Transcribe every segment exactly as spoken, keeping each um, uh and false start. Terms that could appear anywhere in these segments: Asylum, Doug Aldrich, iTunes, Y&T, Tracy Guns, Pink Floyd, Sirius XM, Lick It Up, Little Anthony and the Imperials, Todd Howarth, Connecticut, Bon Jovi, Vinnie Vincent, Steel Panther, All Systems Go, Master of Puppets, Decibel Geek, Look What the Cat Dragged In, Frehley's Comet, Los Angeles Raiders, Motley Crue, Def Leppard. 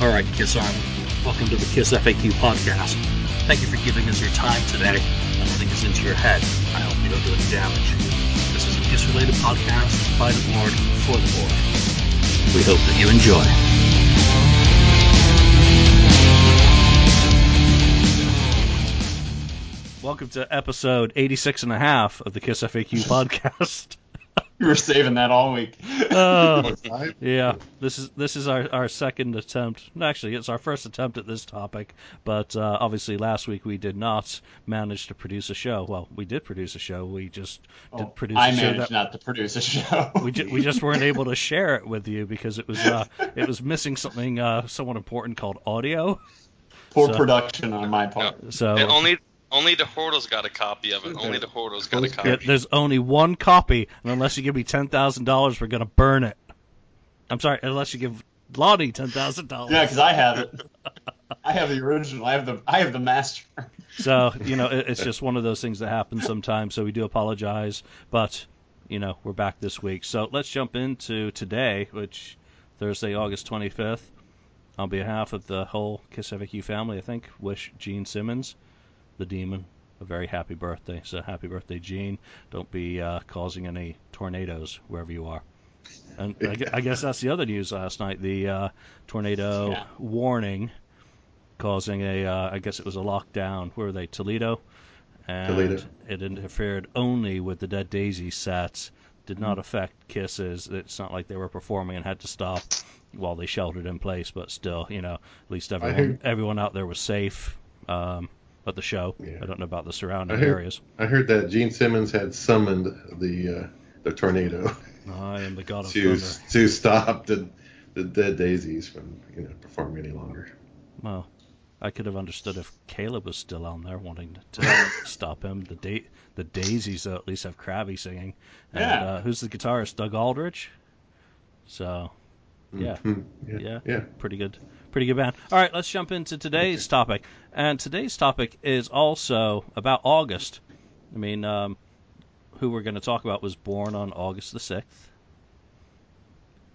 All right, Kiss Army, welcome to the Kiss F A Q podcast. Thank you for giving us your time today. I don't think it's into your head. I hope you don't do any damage. This is a Kiss-related podcast by the board, for the board. We hope that you enjoy. Welcome to episode eighty-six and a half of the Kiss F A Q podcast. We were saving that all week. Oh, yeah. This is this is our, our second attempt. Actually, it's our first attempt at this topic, but uh, obviously last week we did not manage to produce a show. Well, we did produce a show. We just didn't oh, produce. I a managed show that... not to produce a show. we ju- we just weren't able to share it with you because it was uh, it was missing something uh, somewhat important called audio. Poor so, production on my part. No. So and only. Only the Hortle's got a copy of it. Only the Hortle's got a copy. There's only one copy, and unless you give me ten thousand dollars, we're going to burn it. I'm sorry, unless you give Lonnie ten thousand dollars. Yeah, because I have it. I have the original. I have the I have the master. So, you know, it, it's just one of those things that happens sometimes, so we do apologize. But, you know, we're back this week. So let's jump into today, which Thursday, August twenty-fifth. On behalf of the whole Kiss F A Q family, I think, wish Gene Simmons, the Demon, a very happy birthday. So happy birthday, Gene. Don't be uh, causing any tornadoes wherever you are. And I, gu- I guess that's the other news last night, the uh, tornado yeah. warning causing a, uh, I guess it was a lockdown. Where were they? Toledo? And Toledo. It interfered only with the Dead Daisy sets. Did not mm-hmm. affect Kisses. It's not like they were performing and had to stop while they sheltered in place. But still, you know, at least everyone, heard... everyone out there was safe. Um, But the show, yeah. I don't know about the surrounding I heard, areas. I heard that Gene Simmons had summoned the uh, the tornado. I am the god of to, thunder. To stop the the Dead Daisies from you know performing any longer. Well, I could have understood if Caleb was still on there wanting to stop him. The da- the Daisies though, at least have Krabby singing. And, yeah. Uh, who's the guitarist? Doug Aldrich. So, yeah, mm-hmm. yeah. yeah, yeah, pretty good. Pretty good band. All right, let's jump into today's topic. And today's topic is also about August. I mean, um, who we're going to talk about was born on August the sixth,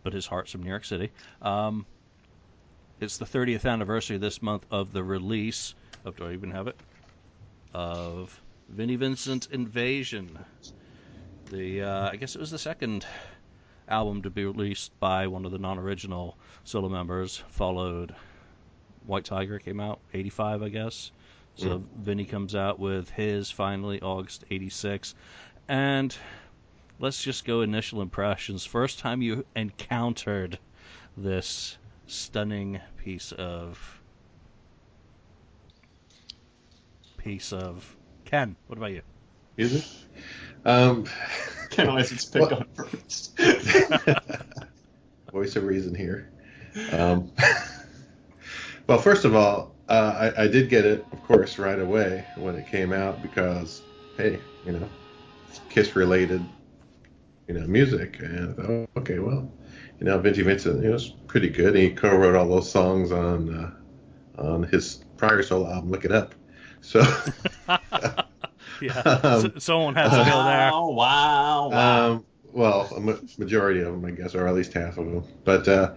but his heart's from New York City. Um, it's the thirtieth anniversary this month of the release of, do I even have it, of Vinnie Vincent Invasion. The uh, I guess it was the second album to be released by one of the non-original solo members, followed White Tiger came out, eighty-five, I guess. So mm. Vinnie comes out with his, finally, August eighty-six. And let's just go initial impressions. First time you encountered this stunning piece of... Piece of... Ken, what about you? Is it? Um... Ken always gets picked on first. Voice of reason here. Um, well, first of all, uh, I, I did get it, of course, right away when it came out because, hey, you know, it's Kiss-related, you know, music. And I thought, okay, well, you know, Vinnie Vincent, it was pretty good. He co-wrote all those songs on uh, on his prior solo album, Lick It Up. So... Yeah, um, S- someone has to go there. Wow, wow, wow. Um, well, a ma- majority of them, I guess, or at least half of them. But, uh,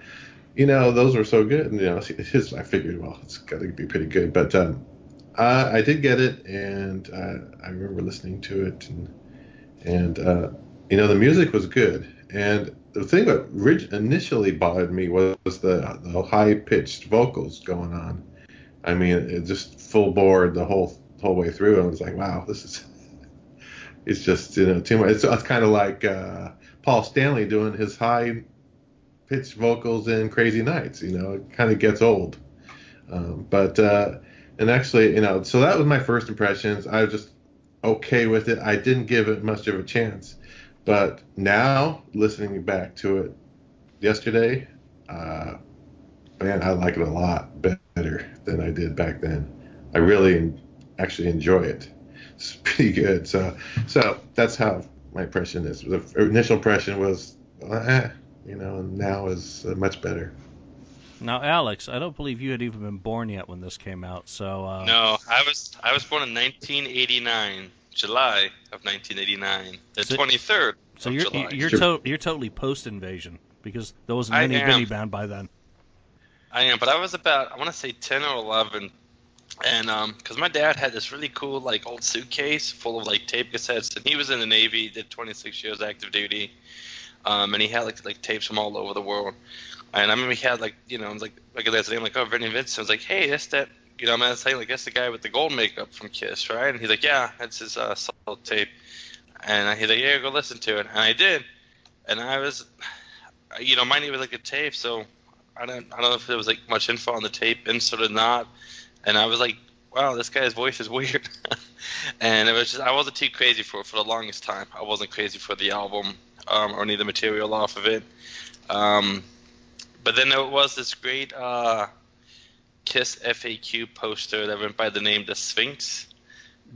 you know, those were so good. And, you know, his, I figured, well, it's got to be pretty good. But um, I, I did get it, and uh, I remember listening to it. And, and uh, you know, the music was good. And the thing that rig- initially bothered me was, was the, the high-pitched vocals going on. I mean, it just full board, the whole whole way through, and I was like, wow, this is, it's just, you know, too much. It's, it's kind of like uh, Paul Stanley doing his high-pitched vocals in Crazy Nights, you know, it kind of gets old. Um, but, uh, and actually, you know, so that was my first impressions. I was just okay with it. I didn't give it much of a chance. But now, listening back to it yesterday, uh, man, I like it a lot better than I did back then. I really actually enjoy it. It's pretty good. So, so that's how my impression is. The initial impression was, eh, you know, and now is much better. Now, Alex, I don't believe you had even been born yet when this came out. So uh... no, I was I was born in nineteen eighty-nine, July of nineteen eighty-nine, the so, twenty-third. So of you're July. you're to- you're totally post-invasion because there wasn't any Vinnie band by then. I am, but I was about, I want to say ten or eleven, and um, because my dad had this really cool, like, old suitcase full of, like, tape cassettes, and he was in the Navy, did twenty-six years active duty, um, and he had, like, like tapes from all over the world, and I remember he had, like, you know, like, like his name, like, oh, Vinnie Vincent, I was like, hey, that's that, you know, I'm not saying, like, that's the guy with the gold makeup from Kiss, right, and he's like, yeah, that's his uh, solo tape, and he's like, yeah, go listen to it, and I did, and I was, you know, mine was, like, a tape, so... I don't, I don't know if there was, like, much info on the tape, and sort of not, and I was like, wow, this guy's voice is weird, and it was just, I wasn't too crazy for it for the longest time. I wasn't crazy for the album, um, or any of the material off of it, um, but then there was this great uh, Kiss F A Q poster that went by the name The Sphinx,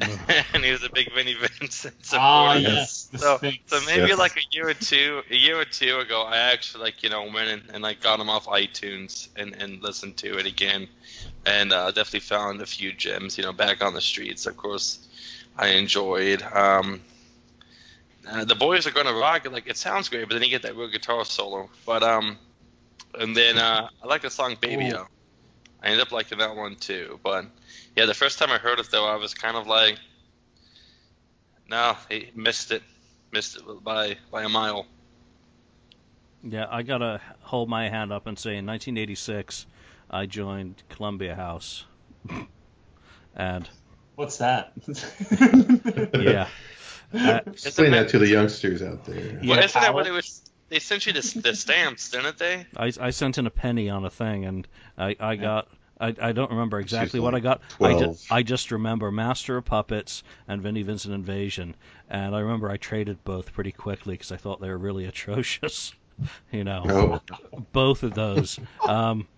and he was a big Vinnie Vincent supporter. Ah, yes, so, so maybe yes. like a year or two, a year or two ago, I actually like you know went and, and like got him off iTunes and, and listened to it again, and uh, definitely found a few gems. You know, back on the streets, of course, I enjoyed. Um, uh, the boys are gonna rock. Like it sounds great, but then you get that real guitar solo. But um, and then uh, I like the song Baby O. I ended up liking that one too, but. Yeah, the first time I heard it, though, I was kind of like, no, he missed it. Missed it by, by a mile. Yeah, I got to hold my hand up and say in nineteen eighty-six, I joined Columbia House. And what's that? Yeah. Uh, Explain that to the youngsters out there. Yeah, well, isn't that what it was? They sent you the, the stamps, didn't they? I, I sent in a penny on a thing, and I, I got... I, I don't remember exactly like what I got. I just, I just remember Master of Puppets and Vinnie Vincent Invasion. And I remember I traded both pretty quickly because I thought they were really atrocious. You know, oh. Both of those. um,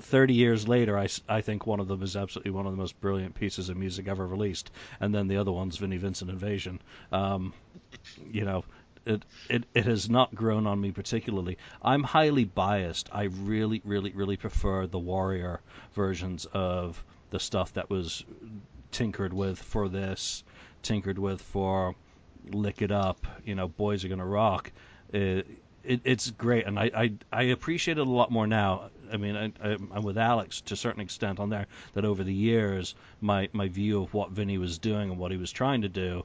thirty years later, I, I think one of them is absolutely one of the most brilliant pieces of music ever released. And then the other one's Vinnie Vincent Invasion. Um, you know, it, it, it has not grown on me particularly. I'm highly biased. I really, really, really prefer the Warrior versions of the stuff that was tinkered with for this, tinkered with for Lick It Up, you know, Boys Are Gonna Rock. It, it, it's great, and I, I, I appreciate it a lot more now. I mean, I, I'm with Alex to a certain extent on there, that over the years, my, my view of what Vinnie was doing and what he was trying to do,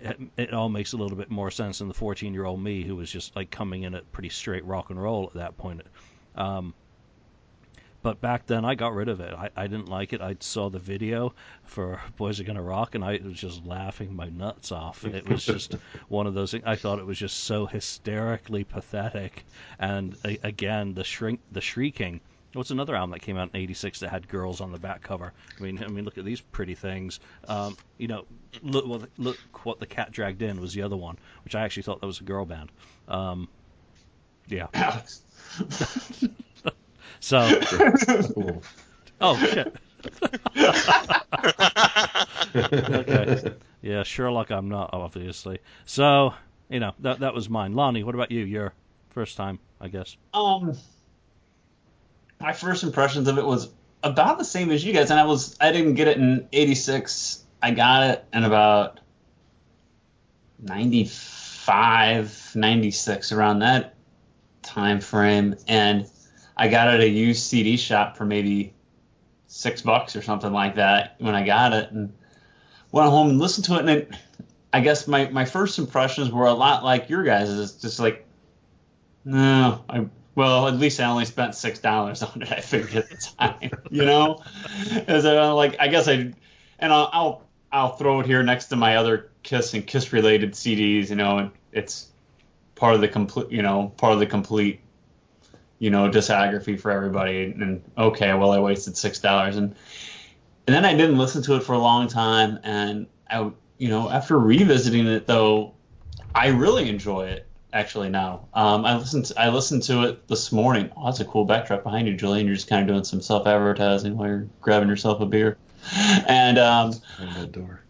it, it all makes a little bit more sense than the fourteen-year-old me who was just, like, coming in at pretty straight rock and roll at that point. Um, but back then, I got rid of it. I, I didn't like it. I saw the video for Boys Are Gonna Rock, and I was just laughing my nuts off. It was just one of those things. I thought it was just so hysterically pathetic. And, a, again, the shrink, the shrieking. What's another album that came out in eighty-six that had girls on the back cover? I mean, I mean, look at these pretty things. Um, you know, look what, look what the Cat Dragged In was the other one, which I actually thought that was a girl band. Um, yeah. Alex. So, cool. Oh shit! Okay, yeah, Sherlock, I'm not obviously. So you know that that was mine. Lonnie, what about you? Your first time, I guess. Um, my first impressions of it was about the same as you guys, and I was I didn't get it in eighty-six. I got it in about ninety-five, ninety-six, around that time frame, and. I got it at a used C D shop for maybe six bucks or something like that when I got it, and went home and listened to it. And it, I guess my, my first impressions were a lot like your guys'. It's just like, no, I well at least I only spent six dollars on it. I figured at the time, you know, as I like I guess I, and I'll, I'll I'll throw it here next to my other Kiss and Kiss related C Ds. You know, and it's part of the complete, you know, part of the complete. you know, discography for everybody, and okay, well, I wasted six dollars, and and then I didn't listen to it for a long time, and I, you know, after revisiting it, though, I really enjoy it, actually, now. Um, I listened to, I listened to it this morning. Oh, that's a cool backdrop behind you, Julian. You're just kind of doing some self-advertising while you're grabbing yourself a beer. And, um... Behind that door.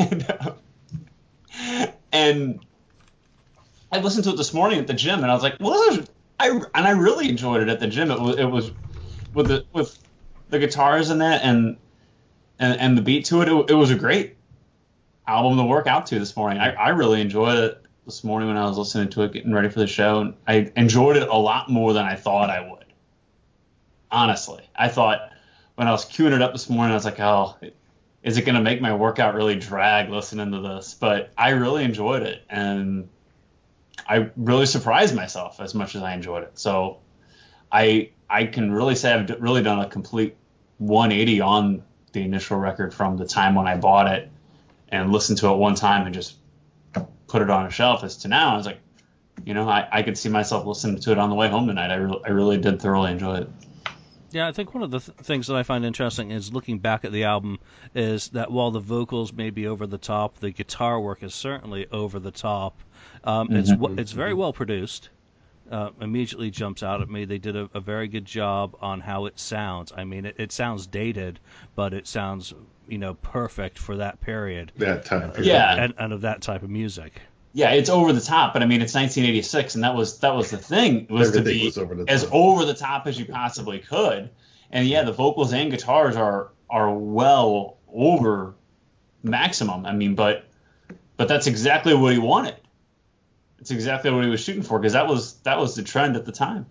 and, uh, and I listened to it this morning at the gym, and I was like, well, this is... I, and I really enjoyed it at the gym. It was, it was with the with the guitars and that, and and, and the beat to it, it. It was a great album to work out to this morning. I, I really enjoyed it this morning when I was listening to it, getting ready for the show. And I enjoyed it a lot more than I thought I would. honestly. I thought when I was queuing it up this morning, I was like, oh, is it going to make my workout really drag listening to this? But I really enjoyed it, and I really surprised myself as much as I enjoyed it. So I I can really say I've really done a complete one eighty on the initial record from the time when I bought it and listened to it one time and just put it on a shelf as to now. I was like, you know, I, I could see myself listening to it on the way home tonight. I, re- I really did thoroughly enjoy it. Yeah, I think one of the th- things that I find interesting is looking back at the album is that while the vocals may be over the top, the guitar work is certainly over the top. Um, mm-hmm. It's w- it's very well produced. Uh, immediately jumps out at me. They did a, a very good job on how it sounds. I mean, it, it sounds dated, but it sounds, you know, perfect for that period. That time period. Yeah. And, and of that type of music. Yeah, it's over the top, but I mean, it's nineteen eighty-six, and that was that was the thing, was to be was over as over the top as you possibly could. And yeah, the vocals and guitars are are well over maximum. I mean, but but that's exactly what he wanted. It's exactly what he was shooting for, because that was that was the trend at the time.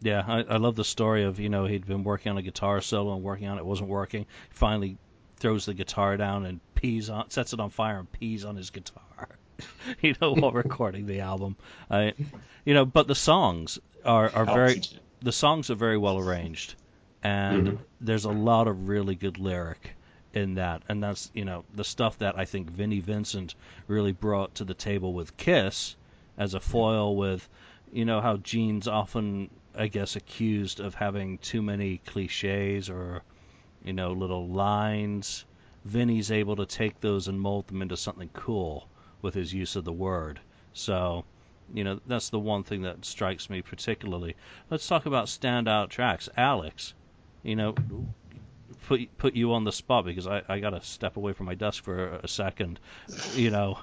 Yeah, I, I love the story of, you know, he'd been working on a guitar solo and working on it, wasn't working. Finally, throws the guitar down and pees on, sets it on fire and pees on his guitar. You know, while recording the album, I, you know, but the songs are, are very, the songs are very well arranged, and mm-hmm. there's a lot of really good lyric in that, and that's, you know, the stuff that I think Vinnie Vincent really brought to the table with Kiss as a foil with, you know, how Gene's often, I guess, accused of having too many cliches or, you know, little lines. Vinnie's able to take those and mold them into something cool with his use of the word. So, you know, that's the one thing that strikes me particularly. Let's talk about standout tracks. Alex, you know, put put you on the spot, because I, I got to step away from my desk for a second, you know.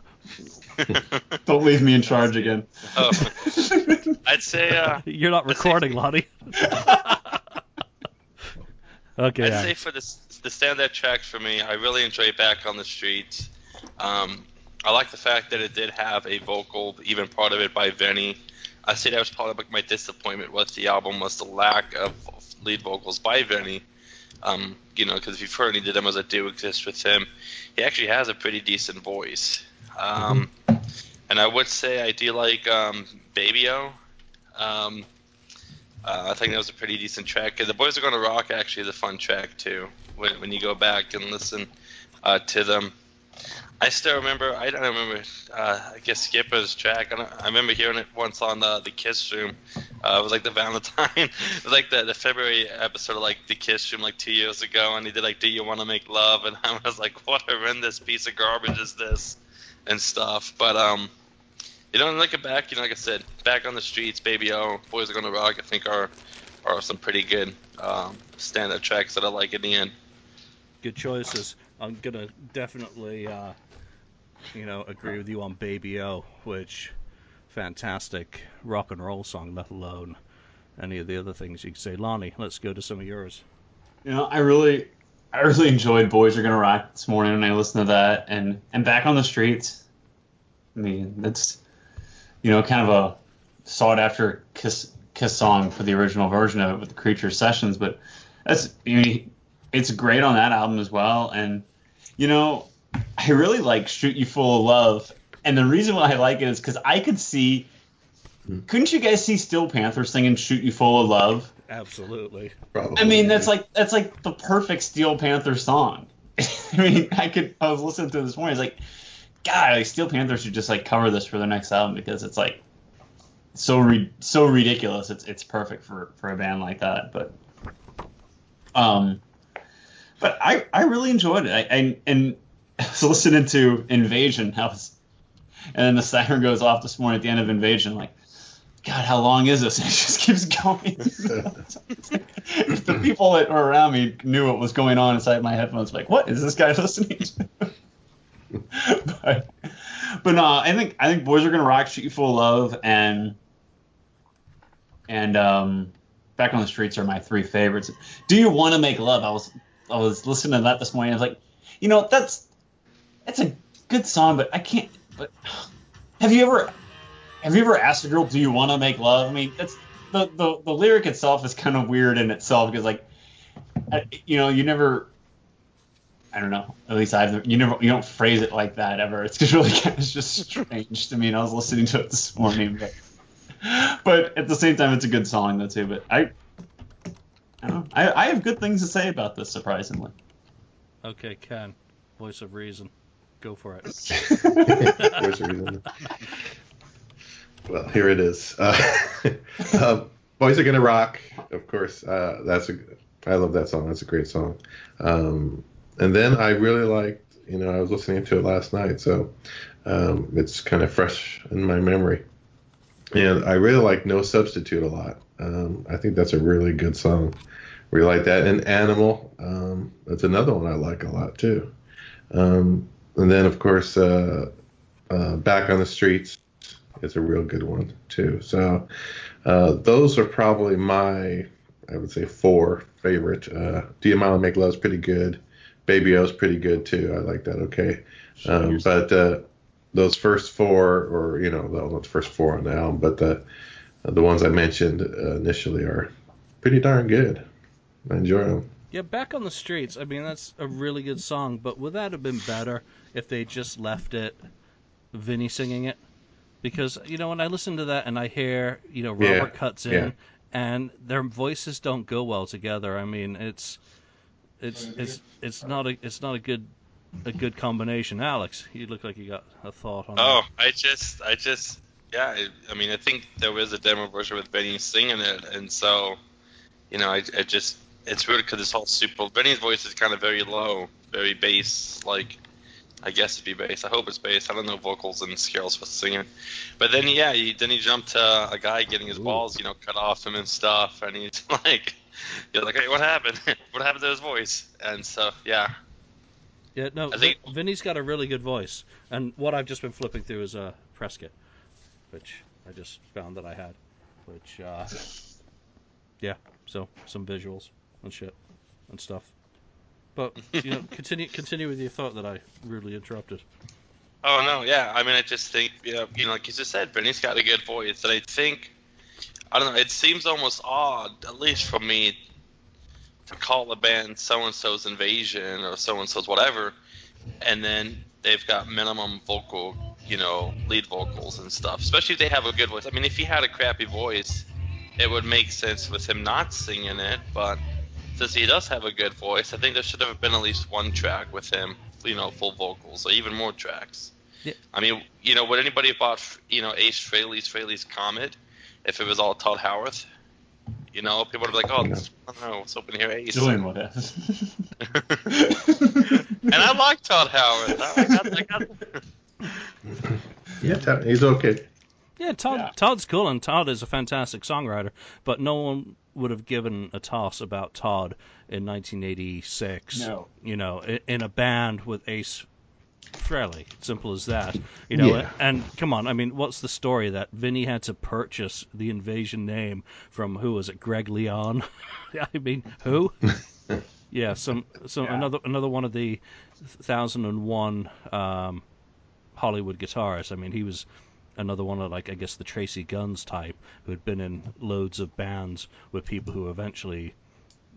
Don't leave me in charge again. Oh, I'd say... Uh, You're not I'd recording, say... Lonnie. Okay. I'd yeah. say for the, the standout tracks for me, I really enjoy Back on the Streets. Um... I like the fact that it did have a vocal, even part of it by Vinnie. I say that was probably like my disappointment with the album, was the lack of lead vocals by Vinnie. Um, you know, because if you've heard any of them as I do exist with him, he actually has a pretty decent voice. Um, and I would say I do like um, Baby-O. Um, uh, I think that was a pretty decent track. The Boys Are Gonna Rock actually is a fun track too, when, when you go back and listen uh, to them. I still remember, I don't remember, uh, I guess Skipper's track. I, don't, I remember hearing it once on the, the Kiss Room. Uh, it was like the Valentine, it was like the, the February episode of like the Kiss Room like two years ago, and he did like, "Do You Want to Make Love?" And I was like, what a horrendous piece of garbage is this and stuff. But, um, you know, looking back, you know, like I said, Back on the Streets, Baby-O, Boys Are Gonna Rock, I think are, are some pretty good um, stand-up tracks that I like in the end. Good choices. I'm going to definitely, uh, you know, agree with you on Baby-O, which, fantastic rock and roll song, let alone any of the other things you could say. Lonnie, let's go to some of yours. You know, I really I really enjoyed Boys Are Gonna Rock this morning when I listened to that, and, and Back on the Streets. I mean, that's, you know, kind of a sought-after Kiss, Kiss song for the original version of it with the Creature Sessions, but that's, you know, it's great on that album as well, and you know, I really like Shoot You Full of Love, and the reason why I like it is because I could see... Couldn't you guys see Steel Panther singing Shoot You Full of Love? Absolutely. Probably. I mean, that's like that's like the perfect Steel Panther song. I mean, I could... I was listening to it this morning, I was like, God, like, Steel Panther should just like cover this for their next album, because it's like so re- so ridiculous. It's it's perfect for, for a band like that, but... um. But I, I really enjoyed it. I, I and I was listening to Invasion. I was, and then the siren goes off this morning at the end of Invasion. I'm like, God, how long is this? And it just keeps going. If the people that were around me knew what was going on inside my headphones, like, what is this guy listening to? but, but no, I think I think Boys Are Gonna Rock, Shoot You Full of Love, and and um, Back on the Streets are my three favorites. Do You Want to Make Love? I was. I was listening to that this morning. I was like, you know, that's that's a good song, but I can't. But have you ever have you ever asked a girl, "Do you want to make love?" I mean, that's the, the the lyric itself is kind of weird in itself because, like, you know, you never, I don't know, at least I've, you never, you don't phrase it like that ever. It's just really kind of just strange to me, and I was listening to it this morning, but but at the same time, it's a good song though too. But I, I don't know, I, I have good things to say about this, surprisingly. Okay, Ken, voice of reason, go for it. Voice of reason. Well, here it is. Uh, um, Boys Are Gonna Rock, of course. Uh, that's a, I love that song. That's a great song. Um, and then I really liked, you know, I was listening to it last night, so um, it's kind of fresh in my memory. And I really like No Substitute a lot. Um, I think that's a really good song. We like that. And Animal, um, that's another one I like a lot, too. Um, and then, of course, uh, uh, Back on the Streets. It's a real good one, too. So uh, those are probably my, I would say, four favorite. Uh, D M I Make Love's pretty good. Baby O's pretty good, too. I like that. Okay. Um, but uh, those first four, or, you know, well, not the first four on the album, but the, the ones I mentioned uh, initially are pretty darn good. I enjoy them. Yeah, Back on the Streets. I mean, that's a really good song, but would that have been better if they just left it Vinnie singing it? Because, you know, when I listen to that and I hear, you know, Robert yeah, cuts in yeah. and their voices don't go well together. I mean, it's it's it's it's not a it's not a good a good combination. Alex, you look like you got a thought on oh, that. Oh, I just I just yeah, I, I mean, I think there was a demo version with Vinnie singing it, and so, you know, I, I just it's weird because this whole super Vinnie's voice is kind of very low, very bass like. I guess it'd be bass. I hope it's bass. I don't know vocals and scales for singing. But then, yeah, he, then he jumped to a guy getting his Ooh. balls, you know, cut off him and stuff. And he's like, you're like, hey, what happened? What happened to his voice? And so, yeah. Yeah, no, I think Vinnie's got a really good voice. And what I've just been flipping through is uh, press kit, which I just found that I had. Which, uh, yeah, so some visuals and shit and stuff. But you know, continue continue with your thought that I rudely interrupted. Oh no, yeah. I mean, I just think you know, you know, like you just said, Vinnie's got a good voice, and I think I don't know. It seems almost odd, at least for me, to call a band so and so's Invasion or so and so's whatever, and then they've got minimum vocal, you know, lead vocals and stuff. Especially if they have a good voice. I mean, if he had a crappy voice, it would make sense with him not singing it, but. Since he does have a good voice, I think there should have been at least one track with him, you know, full vocals, or even more tracks. Yeah. I mean, you know, would anybody have bought, you know, Ace Frehley's Frehley's Comet if it was all Todd Howarth? You know, people would be like, oh, yeah. I don't know, what's up in here, Ace? Doing what And I like Todd Howarth. I got, I got... yeah, he's okay. Yeah, Todd. Yeah. Todd's cool, and Todd is a fantastic songwriter, but no one would have given a toss about Todd in nineteen eighty-six, no. you know, in a band with Ace Frehley. Simple as that, you know. Yeah. And, and come on, I mean, what's the story that Vinnie had to purchase the Invasion name from who was it, Greg Leon? I mean, who? yeah, some, some yeah. another another one of the one thousand one um, Hollywood guitarists. I mean, he was. Another one of, like, I guess the Tracy Guns type, who had been in loads of bands with people who eventually,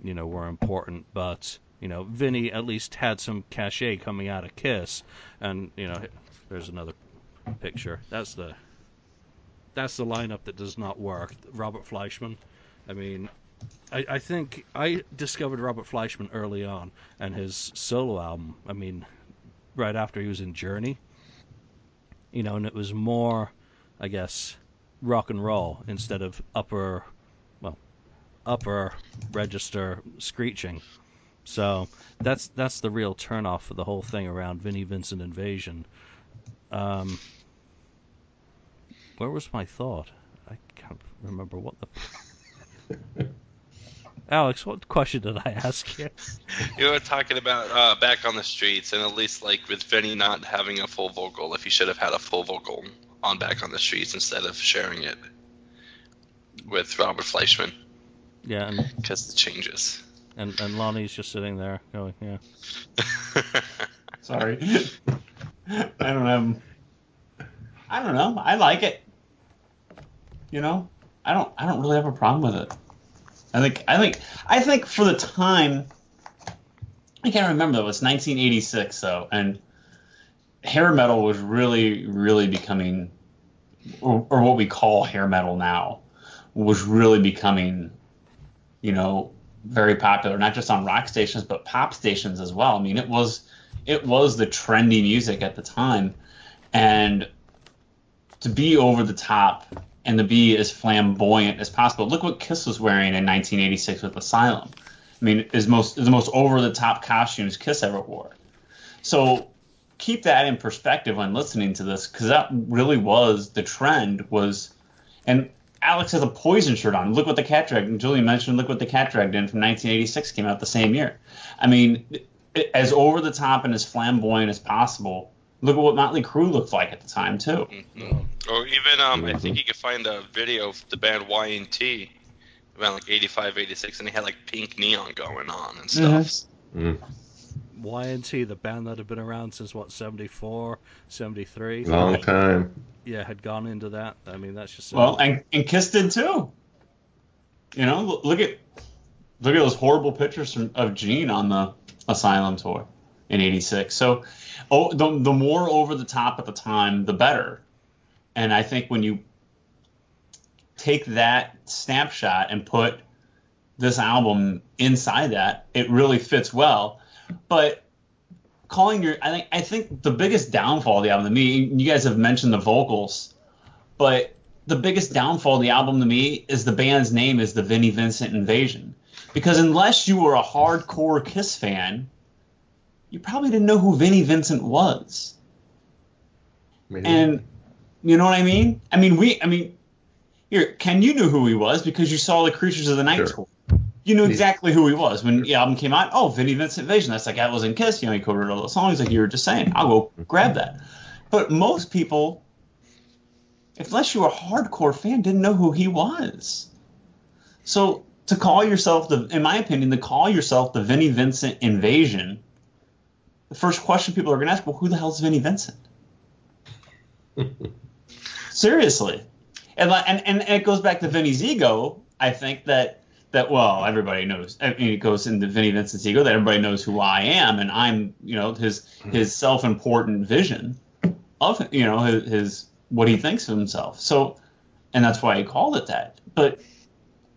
you know, were important. But, you know, Vinnie at least had some cachet coming out of Kiss. And, you know, there's another picture. That's the that's the lineup that does not work. Robert Fleischman. I mean, I, I think I discovered Robert Fleischman early on and his solo album. I mean, right after he was in Journey. You know, and it was more, I guess, rock and roll instead of upper, well, upper register screeching. So that's that's the real turnoff for the whole thing around Vinnie Vincent Invasion. Um, where was my thought? I can't remember what the... Alex, what question did I ask you? You were talking about uh, Back on the Streets, and at least like with Vinnie not having a full vocal, if he should have had a full vocal on Back on the Streets instead of sharing it with Robert Fleischman. Yeah, because it changes. And and Lonnie's just sitting there going, yeah. Sorry, I don't have. I don't know. I like it. You know, I don't I don't really have a problem with it. I think I think I think for the time, I can't remember, it was nineteen eighty-six though, and hair metal was really really becoming, or, or what we call hair metal now, was really becoming, you know, very popular, not just on rock stations but pop stations as well. I mean, it was it was the trendy music at the time, and to be over the top and to be as flamboyant as possible. Look what Kiss was wearing in nineteen eighty-six with Asylum. I mean, it's most it's the most over the top costumes Kiss ever wore. So keep that in perspective when listening to this, because that really was the trend. Was and Alex has a Poison shirt on. Look What the Cat Dragged In. Julian mentioned Look What the Cat Dragged In from nineteen eighty-six, came out the same year. I mean, as over the top and as flamboyant as possible. Look at what Motley Crue looked like at the time, too. Mm-hmm. Or even, um, I think you could find a video of the band Y and T around like eighty-five, eighty-six, and they had like pink neon going on and stuff. Mm-hmm. Mm. Y and T, the band that had been around since, what, seventy-four, seventy-three? Long time. Yeah, had gone into that. I mean, that's just... Well, and, and Kiss did, too. You know, look at look at those horrible pictures from, of Gene on the Asylum tour in eighty-six. So... Oh, the, the more over the top at the time, the better. And I think when you take that snapshot and put this album inside that, it really fits well. But calling your, I think, I think the biggest downfall of the album to me, you guys have mentioned the vocals, but the biggest downfall of the album to me is the band's name is the Vinnie Vincent Invasion, because unless you were a hardcore Kiss fan, you probably didn't know who Vinnie Vincent was. Maybe. And you know what I mean? I mean, we, I mean, here, Ken, you knew who he was because you saw the Creatures of the Night tour. Sure. You knew exactly who he was. When the album came out, oh, Vinnie Vincent Invasion. That's like, I was in Kiss. You know, he covered all those songs like you were just saying. I'll go grab that. But most people, unless you were a hardcore fan, didn't know who he was. So to call yourself, the, in my opinion, to call yourself the Vinnie Vincent Invasion, the first question people are going to ask, well, who the hell is Vinnie Vincent? Seriously. And, and and it goes back to Vinnie's ego, I think, that, that well, everybody knows. I mean, it goes into Vinnie Vincent's ego that everybody knows who I am, and I'm, you know, his his self-important vision of, you know, his, his what he thinks of himself. So, and that's why he called it that. But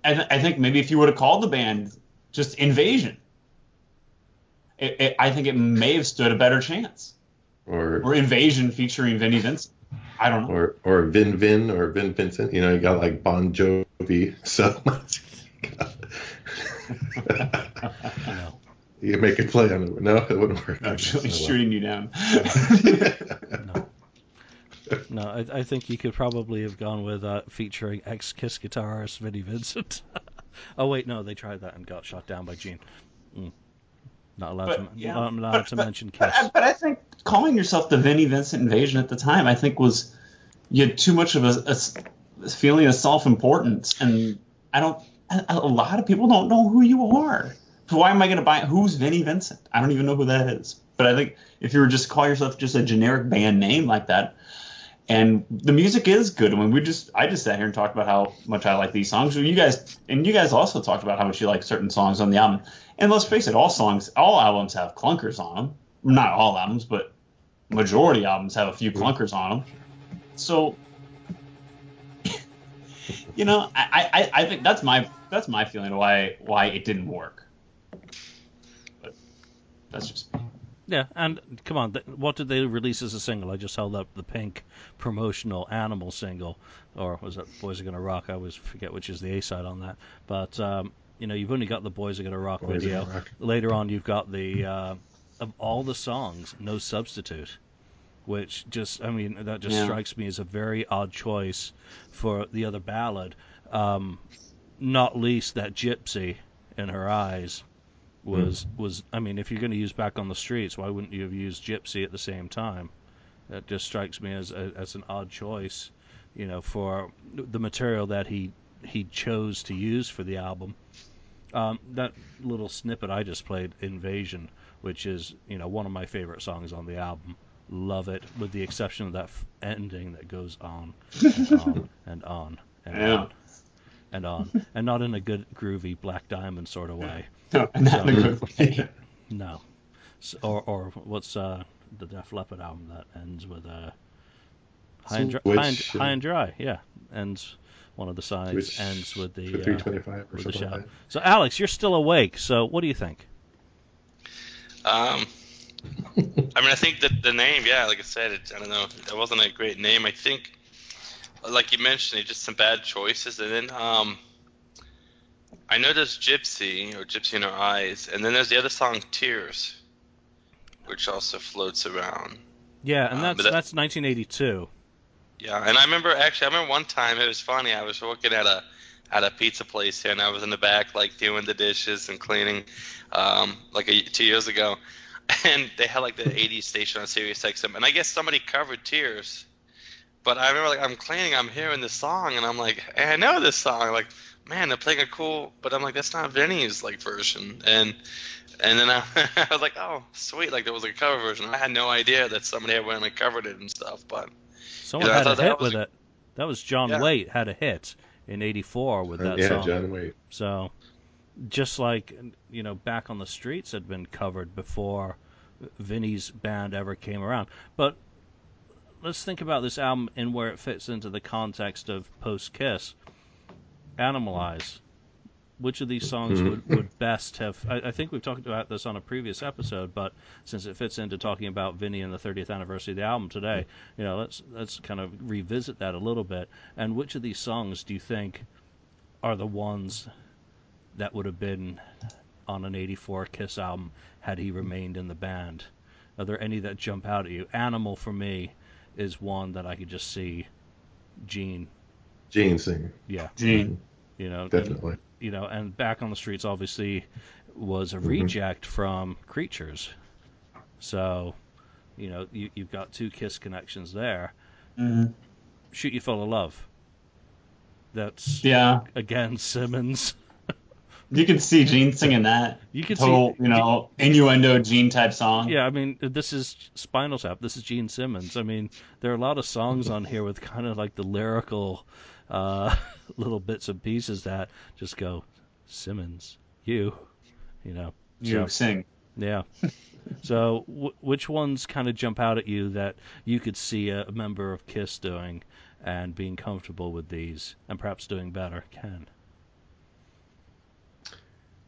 I, th- I think maybe if you would have called the band just Invasion, It, it, I think it may have stood a better chance. Or, or Invasion featuring Vinnie Vincent. I don't know. Or or Vin Vin or Vin Vincent. You know, you got like Bon Jovi. So much. You make a play on it. No, it wouldn't work. I'm really shooting you down. no. No, I, I think you could probably have gone with uh, featuring ex-Kiss guitarist Vinnie Vincent. Oh, wait, no, they tried that and got shot down by Gene. Mm. Not allowed, but, to, yeah. not allowed but, to but, mention Kiss. But, but I think calling yourself the Vinnie Vincent Invasion at the time, I think was, you had too much of a, a feeling of self-importance. And I don't, a lot of people don't know who you are. So why am I going to buy, who's Vinnie Vincent? I don't even know who that is. But I think if you were just call yourself just a generic band name like that, and the music is good. I mean, we just, I just sat here and talked about how much I like these songs. You guys, and you guys also talked about how much you like certain songs on the album. And let's face it, all songs, all albums have clunkers on them. Not all albums, but majority albums have a few clunkers on them. So, you know, I, I, I think that's my that's my feeling of why why it didn't work. But that's just me. Yeah, and come on, what did they release as a single? I just held up the Pink promotional Animal single, or was it Boys Are Gonna Rock? I always forget which is the A-side on that. But, um, you know, you've only got the Boys Are Gonna Rock Boys video. Gonna rock. Later on, you've got the, uh, of all the songs, No Substitute, which just, I mean, that just yeah. strikes me as a very odd choice for the other ballad, um, not least that Gypsy in her eyes. Was, was I mean, if you're going to use Back on the Streets, why wouldn't you have used Gypsy at the same time? That just strikes me as a, as an odd choice, you know, for the material that he he chose to use for the album. Um, that little snippet I just played, Invasion, which is, you know, one of my favorite songs on the album. Love it, with the exception of that f- ending that goes on and on and on and yeah. on. and on, and not in a good, groovy Black Diamond sort of way. No, not so, in a good way. No. So, or, or what's uh, the Def Leppard album that ends with uh, high, and dry, which, high, and, uh, high and Dry, yeah. And one of the sides which, ends with the, uh, three twenty-five or with the shout. Like so, Alex, you're still awake, so what do you think? Um... I mean, I think that the name, yeah, like I said, it, I don't know, that wasn't a great name. I think, like you mentioned, just some bad choices. And then um, I know there's Gypsy, or Gypsy in Her Eyes, and then there's the other song, Tears, which also floats around. Yeah, and that's um, that, that's nineteen eighty-two. Yeah, and I remember, actually, I remember one time, it was funny, I was working at a at a pizza place here, and I was in the back, like, doing the dishes and cleaning, um, like a, two years ago. And they had, like, the eighties station on Sirius X M. And I guess somebody covered Tears. But I remember, like, I'm cleaning, I'm hearing this song, and I'm like, hey, I know this song. I'm like, man, they're playing a cool, but I'm like, that's not Vinny's, like, version. And and then I, I was like, oh, sweet, like, there was, like, a cover version. I had no idea that somebody had went and covered it and stuff, but. Someone you know, had I a hit with a, it. That was John yeah. Waite had a hit in eighty-four with that yeah, song. Yeah, John Waite. So. Just like, you know, Back on the Streets had been covered before Vinny's band ever came around. But let's think about this album and where it fits into the context of post-Kiss. Animalize. Which of these songs would, would best have... I, I think we've talked about this on a previous episode, but since it fits into talking about Vinny and the thirtieth anniversary of the album today, you know, let's let's kind of revisit that a little bit. And which of these songs do you think are the ones... that would have been on an eighty-four Kiss album had he remained in the band? Are there any that jump out at you? Animal, for me, is one that I could just see Gene. Gene singing. Yeah. Gene. You know, definitely. And, you know, and Back on the Streets, obviously, was a reject mm-hmm. from Creatures. So, you know, you, you've got two Kiss connections there. Mm-hmm. Shoot You Full of Love. That's, yeah. again, Simmons. You could see Gene singing that. You could total, see, you know, innuendo Gene type song. Yeah, I mean, this is Spinal Tap. This is Gene Simmons. I mean, there are a lot of songs on here with kind of like the lyrical uh, little bits and pieces that just go, Simmons, you, you know. You so, sing. Yeah. So w- which ones kind of jump out at you that you could see a member of Kiss doing and being comfortable with these and perhaps doing better? Ken?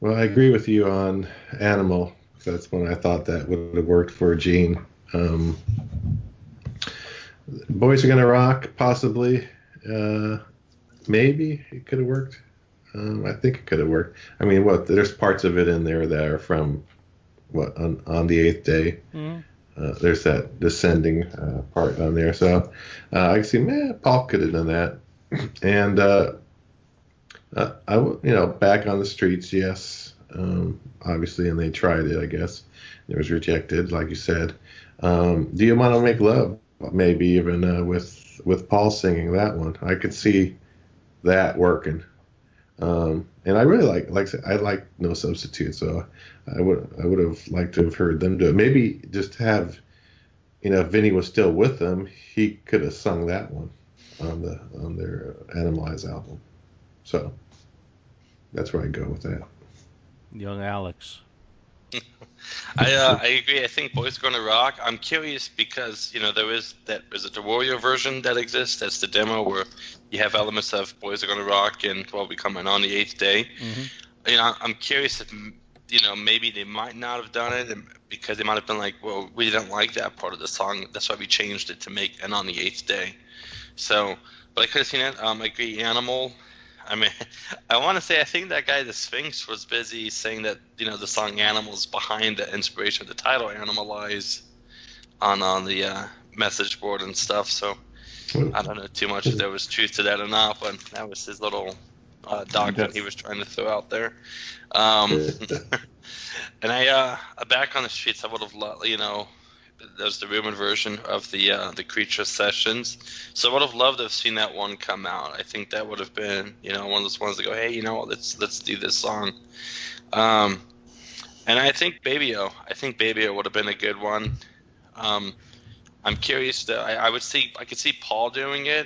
Well, I agree with you on Animal. That's when I thought that would have worked for Gene. Um, Boys Are Gonna Rock, possibly. Uh, maybe it could have worked. Um, I think it could have worked. I mean, what? There's parts of it in there that are from what on, on the Eighth Day. Mm. Uh, there's that descending uh, part on there. So uh, I can see, man, Paul could have done that. And. Uh, Uh, I you know Back on the Streets, yes, um, obviously, and they tried it. I guess it was rejected, like you said. Um, Do You Want to Make Love? Maybe even uh, with with Paul singing that one, I could see that working. Um, and I really like like I like No Substitute, so I would I would have liked to have heard them do it. Maybe just have you know if Vinny was still with them, he could have sung that one on the on their Animalize album. So that's where I go with that. Young Alex. I uh, I agree. I think Boys Gonna Rock. I'm curious because, you know, there is that, is it the Warrior version that exists? That's the demo where you have elements of Boys Are Gonna Rock and well, we come in on the Eighth Day. Mm-hmm. You know, I'm curious if, you know, maybe they might not have done it because they might have been like, well, we didn't like that part of the song. That's why we changed it to make an on the Eighth Day. So, but I could have seen it. Um, I agree. Animal. I mean, I want to say I think that guy, the Sphinx, was busy saying that, you know, the song Animals behind the inspiration of the title Animalize on on the uh, message board and stuff. So I don't know too much if there was truth to that or not, but that was his little uh, doctrine he was trying to throw out there. Um, and I, uh, Back on the Streets, I would have loved, you know, there's the Ruben version of the uh, the Creature sessions. So I would have loved to have seen that one come out. I think that would have been, you know, one of those ones that go, hey, you know what, let's let's do this song. Um, and I think Baby-O. I think Baby-O would have been a good one. Um, I'm curious though. I, I would see I could see Paul doing it.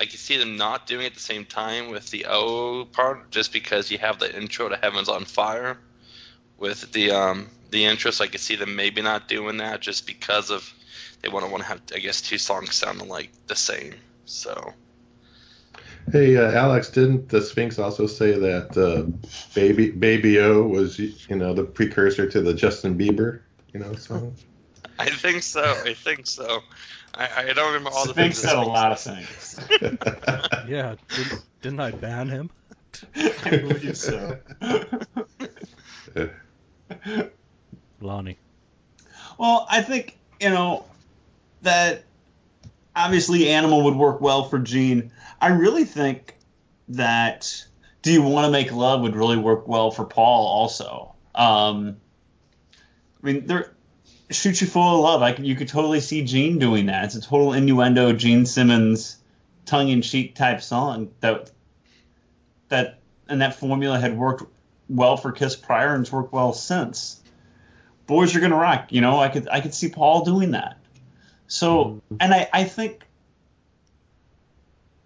I can see them not doing it at the same time with the O part, just because you have the intro to Heaven's on Fire with the um, the intro, so I could see them maybe not doing that just because of they want to want to have, I guess, two songs sounding like the same. So, hey, uh, Alex, didn't the Sphinx also say that uh, Baby Baby O was, you know, the precursor to the Justin Bieber, you know, song? I think so. I think so. I, I don't remember all the Sphinx things. Sphinx said a lot of things. Yeah, didn't, didn't I ban him? I believe so. Lonnie. Well, I think, you know, that obviously Animal would work well for Gene. I really think that Do You Want to Make Love would really work well for Paul also. Um, I mean, they're... Shoot You Full of Love. I could, you could totally see Gene doing that. It's a total innuendo, Gene Simmons, tongue-in-cheek type song that that and that formula had worked well for Kiss prior and it's worked well since. Boys, You're Gonna Rock. You know, I could I could see Paul doing that. So, and I, I think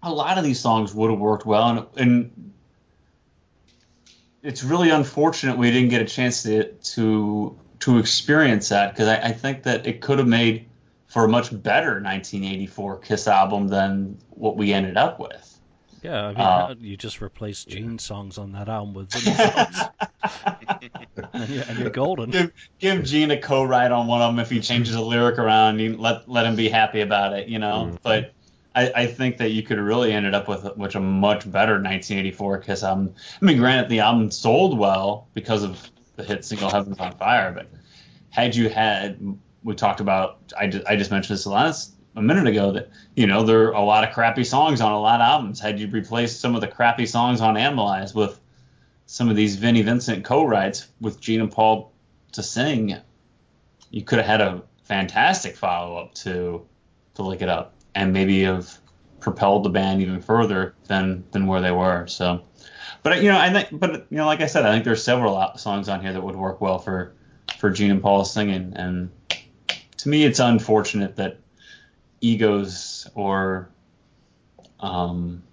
a lot of these songs would have worked well, and and it's really unfortunate we didn't get a chance to to. to experience that, because I, I think that it could have made for a much better nineteen eighty-four Kiss album than what we ended up with. Yeah, I mean, uh, you just replaced Gene's songs on that album with Vinnie's songs. and, you're, and you're golden. Give, give Gene a co-write on one of them if he changes a lyric around. You let, let him be happy about it, you know? Mm-hmm. But I, I think that you could have really ended up with which a much better nineteen eighty-four Kiss album. I mean, granted, the album sold well because of the hit single Heaven's on Fire, but had you had, we talked about, I just, I just mentioned this last, a minute ago, that, you know, there are a lot of crappy songs on a lot of albums. Had you replaced some of the crappy songs on Animalize with some of these Vinnie Vincent co-writes with Gene and Paul to sing, you could have had a fantastic follow-up to to Lick It Up and maybe have propelled the band even further than than where they were. So, but, you know, I think, but, you know, like I said, I think there's several songs on here that would work well for, for Gene and Paul singing. And to me, it's unfortunate that egos or um,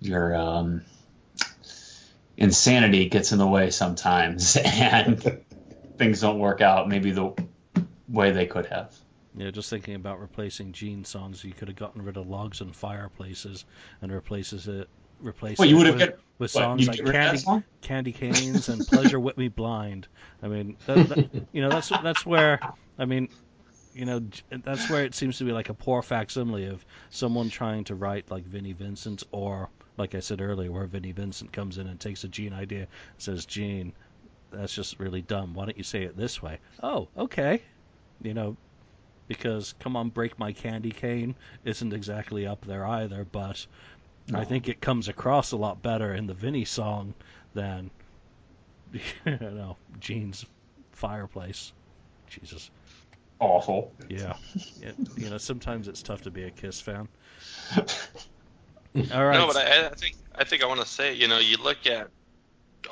your um, insanity gets in the way sometimes and things don't work out maybe the way they could have. Yeah, just thinking about replacing Gene songs, you could have gotten rid of Logs and Fireplaces and replaces it. Replace well, you would have with, got, with songs what, like Candy, song? Candy Canes and Pleasure Whip Me Blind. I mean, that, that, you know, that's that's where, I mean, you know, that's where it seems to be like a poor facsimile of someone trying to write like Vinnie Vincent, or like I said earlier, where Vinnie Vincent comes in and takes a Gene idea and says, Gene, that's just really dumb. Why don't you say it this way? Oh, okay. You know, because Come On Break My Candy Cane isn't exactly up there either, but no. I think it comes across a lot better in the Vinnie song than, you know, Gene's Fireplace. Jesus. Awful. Yeah. It, you know, sometimes it's tough to be a Kiss fan. All right. No, but I, I think I think I want to say, you know, you look at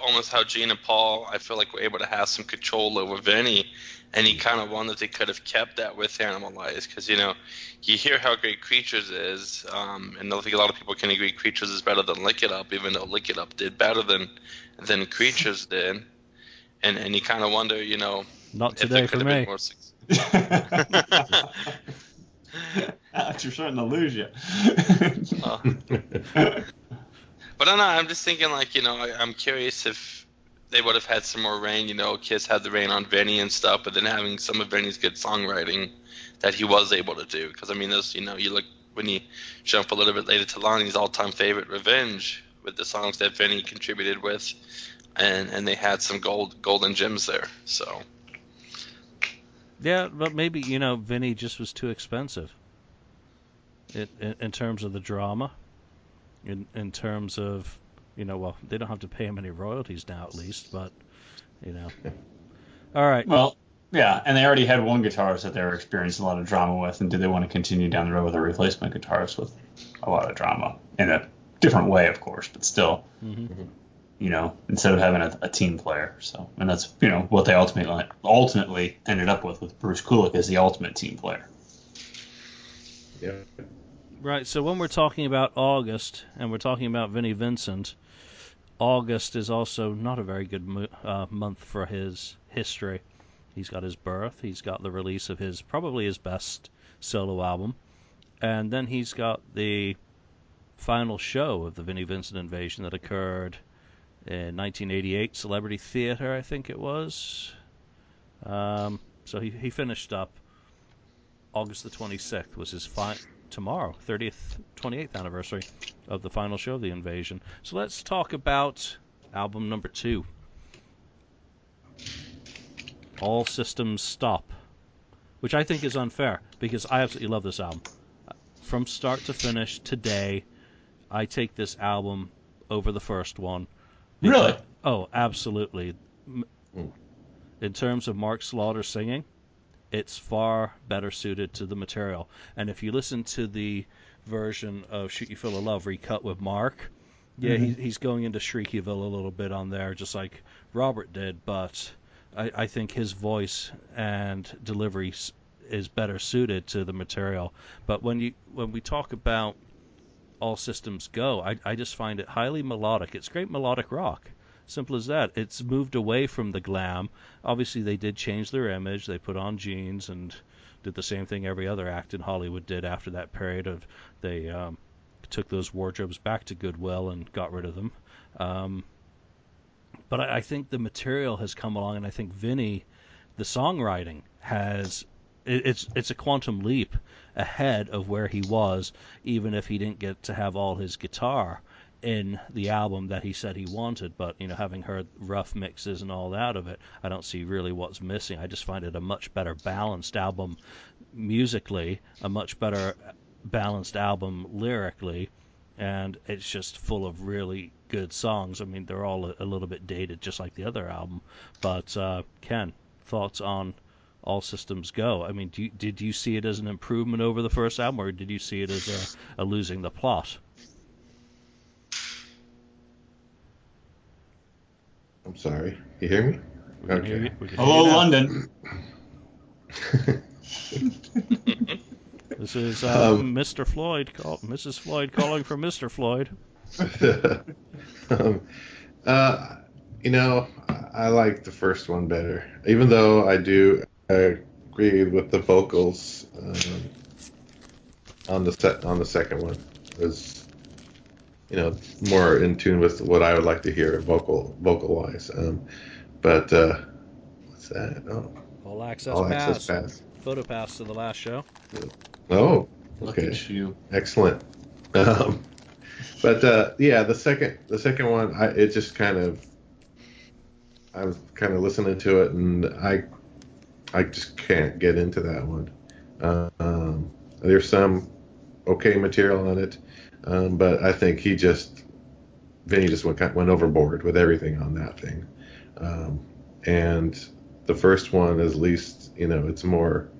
almost how Gene and Paul, I feel like, were able to have some control over Vinnie, and he kind of wondered if they could have kept that with Animalize, because, you know, you hear how great Creatures is, um, and I think a lot of people can agree Creatures is better than Lick It Up, even though Lick It Up did better than than Creatures did, and and you kind of wonder, you know, not today if there could have been more success. Alex, you're starting to lose you. uh, But I don't know, I'm just thinking, like, you know, I, I'm curious if they would have had some more rain. You know, Kiss had the rain on Vinnie and stuff, but then having some of Vinnie's good songwriting that he was able to do. Because, I mean, this, you know, you look, when you jump a little bit later to Lonnie's all-time favorite, Revenge, with the songs that Vinnie contributed with, and, and they had some gold golden gems there, so. Yeah, but maybe, you know, Vinnie just was too expensive in, in, in terms of the drama. In in terms of, you know, well, they don't have to pay him any royalties now, at least, but, you know. All right. Well, yeah, and they already had one guitarist that they were experiencing a lot of drama with, and do they want to continue down the road with a replacement guitarist with a lot of drama? In a different way, of course, but still, mm-hmm. you know, instead of having a, a team player. So, and that's, you know, what they ultimately, ultimately ended up with, with Bruce Kulick as the ultimate team player. Yeah. Right, so when we're talking about August, and we're talking about Vinnie Vincent, August is also not a very good mo- uh, month for his history. He's got his birth, he's got the release of his, probably his best solo album, and then he's got the final show of the Vinnie Vincent Invasion that occurred in nineteen eighty-eight, Celebrity Theater, I think it was. Um, so he, he finished up August the twenty-sixth, was his fi- tomorrow, thirtieth, twenty-eighth anniversary of the final show of the Invasion. So let's talk about album number two. All Systems Stop, which I think is unfair because I absolutely love this album. From start to finish, today, I take this album over the first one. Because, really? Oh, absolutely. In terms of Mark Slaughter singing, it's far better suited to the material. And if you listen to the version of Shoot You Full of Love recut with Mark, yeah, mm-hmm. he, he's going into Shriekyville a little bit on there, just like Robert did, but... I, I think his voice and delivery is better suited to the material. But when you when we talk about All Systems Go, I, I just find it highly melodic. It's great melodic rock. Simple as that. It's moved away from the glam. Obviously, they did change their image. They put on jeans and did the same thing every other act in Hollywood did after that period of they um, took those wardrobes back to Goodwill and got rid of them. Um But I think the material has come along, and I think Vinnie, the songwriting, has it's it's a quantum leap ahead of where he was, even if he didn't get to have all his guitar in the album that he said he wanted. But, you know, having heard rough mixes and all that of it, I don't see really what's missing. I just find it a much better balanced album musically, a much better balanced album lyrically, and it's just full of really good songs. I mean, they're all a little bit dated, just like the other album. But uh, Ken, thoughts on All Systems Go? I mean, do you, did you see it as an improvement over the first album, or did you see it as a, a losing the plot? I'm sorry. You hear me? We okay. Hear you. Hello, London. This is uh, um, Mister Floyd, call, Missus Floyd calling for Mister Floyd. um, uh, you know, I, I like the first one better, even though I do agree with the vocals um, on the set on the second one. It was, you know, more in tune with what I would like to hear vocal vocal wise. Um, but uh, what's that? Oh, all access all pass. Access pass. Photo pass to the last show. Oh, okay. Look at you. Excellent. Um, But uh, yeah, the second the second one, I, it just kind of I was kind of listening to it, and I I just can't get into that one. Um, there's some okay material on it, um, but I think he just Vinnie just went went overboard with everything on that thing. Um, and the first one is least, you know, it's more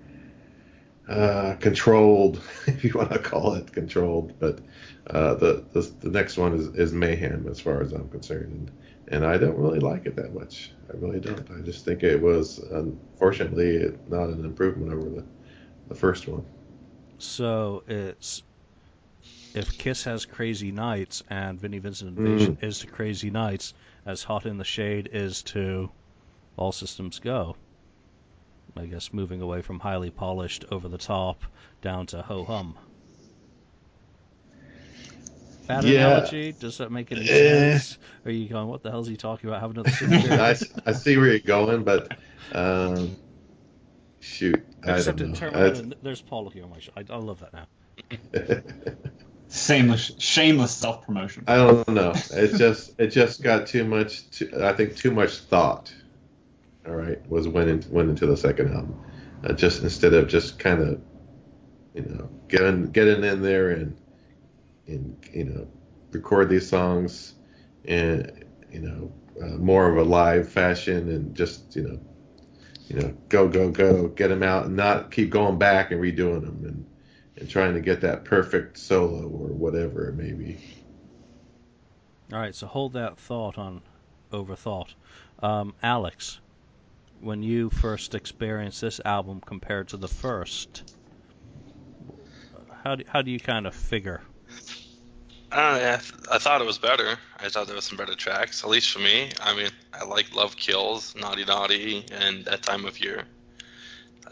uh, controlled, if you want to call it controlled, but. Uh, the, the the next one is, is Mayhem, as far as I'm concerned, and, and I don't really like it that much. I really don't. I just think it was, unfortunately, not an improvement over the, the first one. So it's if Kiss has Crazy Nights and Vinnie Vincent Invasion mm. is to Crazy Nights as Hot in the Shade is to All Systems Go. I guess moving away from highly polished, over the top, down to ho hum. Bad yeah. analogy? Does that make any sense? Uh, Are you going, what the hell is he talking about? Have another I, I see where you're going, but um, shoot. Except I don't in terms there's Paul here on my show. I, I love that now. Shameless, shameless self-promotion. I don't know. It just it just got too much. Too, I think too much thought. All right, was went into, went into the second album. Uh, just instead of just kind of, you know, getting getting in there and. And, you know, record these songs in, you know, uh, more of a live fashion, and just, you know, you know, go, go, go, get them out, and not keep going back and redoing them and, and trying to get that perfect solo or whatever it may be. All right, so hold that thought on overthought. Um, Alex, when you first experienced this album compared to the first, How do, how do you kind of figure? Uh, yeah, I, th- I thought it was better. I thought there was some better tracks, at least for me. I mean, I like Love Kills, Naughty Naughty, and That Time of Year.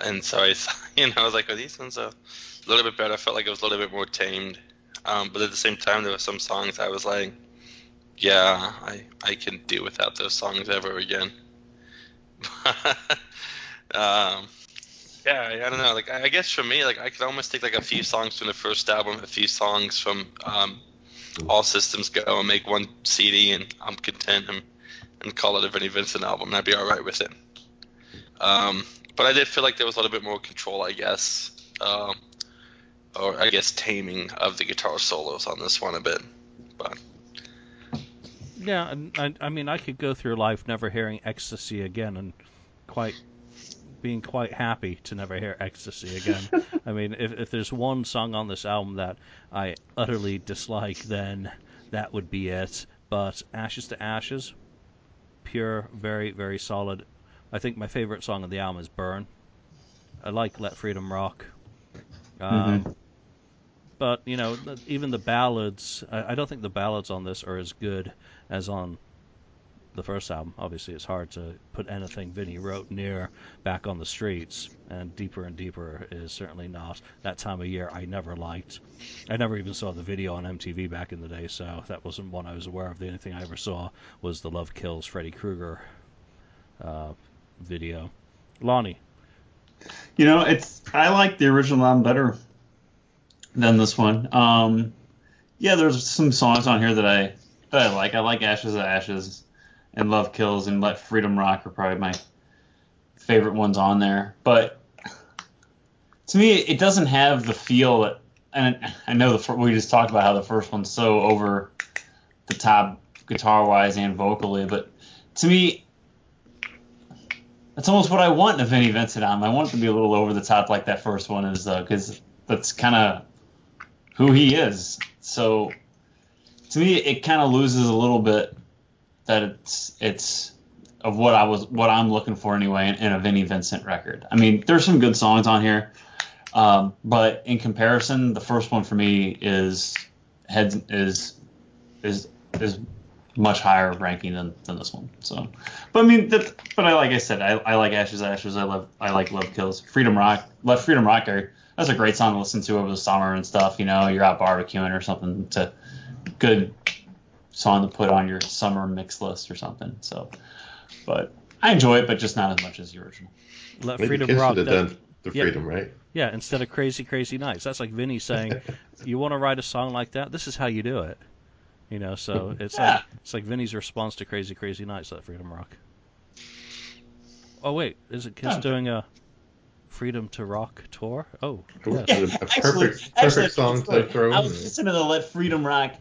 And so I, you know, I was like, oh, these ones are a little bit better. I felt like it was a little bit more tamed. Um, but at the same time, there were some songs I was like, yeah, I, I can do without those songs ever again. um, yeah, I don't know. Like, I guess for me, like, I could almost take like a few songs from the first album, a few songs from um, All Systems Go, and make one C D, and I'm content, and, and call it a Vinnie Vincent album, and I'd be all right with it. Um, but I did feel like there was a little bit more control, I guess, um, or I guess taming of the guitar solos on this one a bit. But yeah, I, I mean, I could go through life never hearing Ecstasy again, and quite being quite happy to never hear Ecstasy again. I mean, if, if there's one song on this album that I utterly dislike, then that would be it. But Ashes to Ashes, pure, very, very solid. I think my favorite song on the album is Burn. I like Let Freedom Rock. Um, mm-hmm. But, you know, even the ballads, I, I don't think the ballads on this are as good as on the first album. Obviously, it's hard to put anything Vinnie wrote near Back on the Streets, and Deeper and Deeper is certainly not. That Time of Year I never liked. I never even saw the video on M T V back in the day, so that wasn't one I was aware of. The only thing I ever saw was the Love Kills Freddy Krueger uh, video. Lonnie? You know, it's I like the original album better than this one. Um, yeah, there's some songs on here that I that I like. I like Ashes of Ashes and Love Kills and Let Freedom Rock are probably my favorite ones on there. But to me, it doesn't have the feel that, and I know the, we just talked about how the first one's so over the top guitar-wise and vocally, but to me, that's almost what I want in a Vinnie Vincent album. I want it to be a little over the top like that first one is, though, because that's kind of who he is. So to me, it kind of loses a little bit that it's it's of what I was what I'm looking for anyway in, in a Vinnie Vincent record. I mean, there's some good songs on here, um, but in comparison, the first one for me is heads is is is. much higher ranking than, than this one. So, but I mean, that, but I like I said, I, I like Ashes Ashes. I love I like Love Kills. Freedom Rock, Left Freedom Rock. Are, that's a great song to listen to over the summer and stuff. You know, you're out barbecuing or something. It's a good song to put on your summer mix list or something. So, but I enjoy it, but just not as much as the original. Let Maybe Freedom Rock. The yeah. Freedom, right? Yeah. Instead of Crazy Crazy Nights. That's like Vinnie saying, "You want to write a song like that? This is how you do it." You know, so it's yeah. like it's like Vinnie's response to Crazy Crazy Nights, that Freedom Rock. Oh wait, is it Kiss oh. doing a Freedom to Rock tour? Oh, yeah. Yeah, a perfect, actually, perfect actually, song to throw. I was in. listening to Let Freedom Rock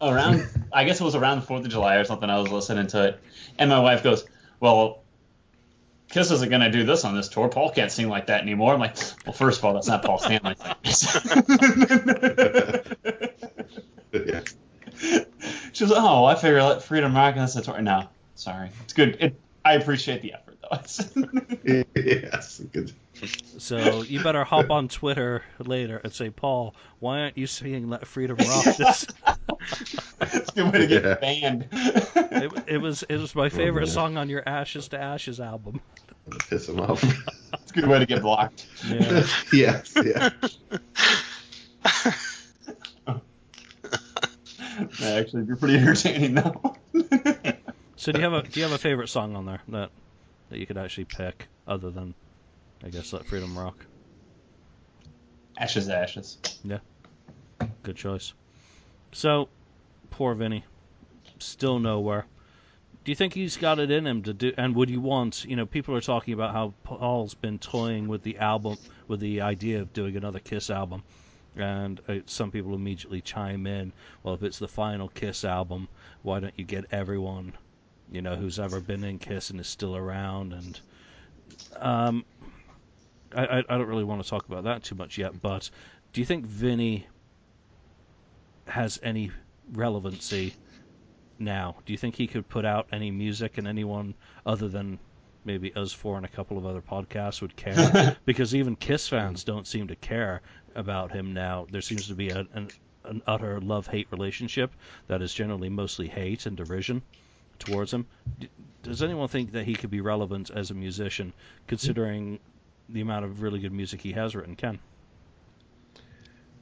around. I guess it was around the Fourth of July or something. I was listening to it, and my wife goes, "Well, Kiss isn't going to do this on this tour. Paul can't sing like that anymore." I'm like, "Well, first of all, that's not Paul Stanley." Yeah. She was like, oh, I figure Let Freedom Rock and that's the tour. No, sorry. It's good. It, I appreciate the effort, though. Yes, good. So you better hop on Twitter later and say, Paul, why aren't you singing Let Freedom Rock? This... It's a good way to get yeah. banned. It, it, was, it was my favorite oh, song on your Ashes to Ashes album. I'm going to piss him off. It's a good way to get blocked. Yeah. Yes, yeah. That actually be pretty entertaining now. So do you have a do you have a favorite song on there that that you could actually pick other than, I guess, Let Freedom Rock? Ashes to Ashes. Yeah, good choice. So poor Vinnie, still nowhere. Do you think he's got it in him to do? And would you want? You know, people are talking about how Paul's been toying with the album, with the idea of doing another Kiss album. And some people immediately chime in, well, if it's the final Kiss album, why don't you get everyone, you know, who's ever been in Kiss and is still around? And um, I, I don't really want to talk about that too much yet, but do you think Vinnie has any relevancy now? Do you think he could put out any music and anyone other than maybe us four and a couple of other podcasts would care? Because even Kiss fans don't seem to care about him now, there seems to be a, an, an utter love-hate relationship that is generally mostly hate and derision towards him. Does anyone think that he could be relevant as a musician, considering the amount of really good music he has written? Ken?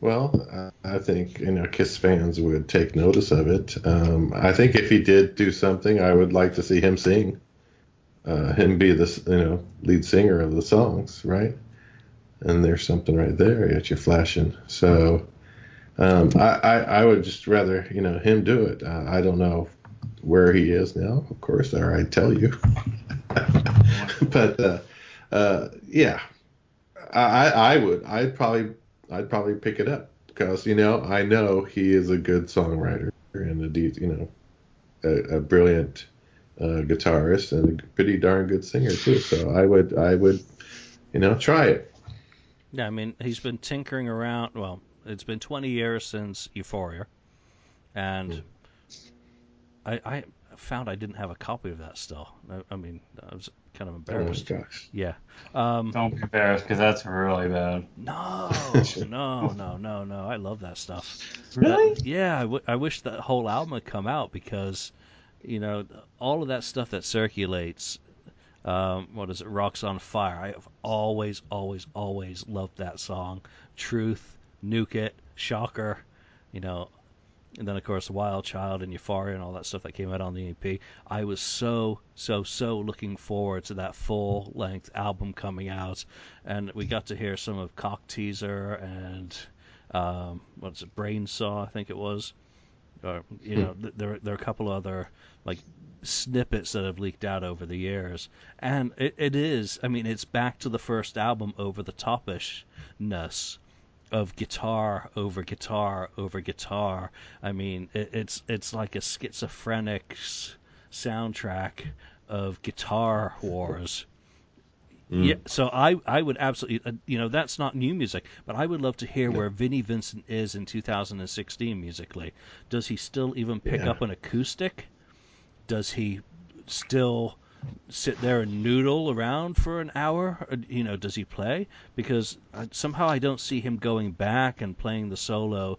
Well, uh, I think, you know, Kiss fans would take notice of it. Um, I think if he did do something, I would like to see him sing, uh, him be the, you know, lead singer of the songs, right? And there's something right there that you're flashing. So um, I, I, I would just rather, you know, him do it. Uh, I don't know where he is now, of course, or I'd tell you. But uh, uh, yeah, I, I would. I'd probably. I'd probably pick it up because, you know, I know he is a good songwriter and a de- you know, a, a brilliant uh, guitarist and a pretty darn good singer too. So I would, I would, you know, try it. Yeah, I mean, he's been tinkering around. Well, it's been twenty years since Euphoria, and mm. I, I found I didn't have a copy of that still. I, I mean, I was. Kind of embarrassed. Oh, gosh. Yeah. Um, Don't be embarrassed, because that's really bad. No, no, no, no, no. I love that stuff. Really? That, yeah. I, w- I wish that whole album had come out because, you know, all of that stuff that circulates. Um, what is it? Rocks on Fire. I have always, always, always loved that song. Truth, Nuke It, Shocker. You know, and then of course Wild Child and Euphoria and all that stuff that came out on the E P. I was so so so looking forward to that full length album coming out, and we got to hear some of Cock Teaser and um, what's it, Brain Saw, I think it was, or you know th- there there are a couple other like snippets that have leaked out over the years, and it, it is I mean it's back to the first album over the topishness. Of guitar over guitar over guitar. I mean, it, it's it's like a schizophrenic s- soundtrack of guitar wars. Mm. Yeah. So I, I would absolutely, uh, you know, that's not new music, but I would love to hear yeah. where Vinnie Vincent is in two thousand sixteen musically. Does he still even pick yeah. up an acoustic? Does he still sit there and noodle around for an hour? Or, you know, does he play? Because I, somehow I don't see him going back and playing the solo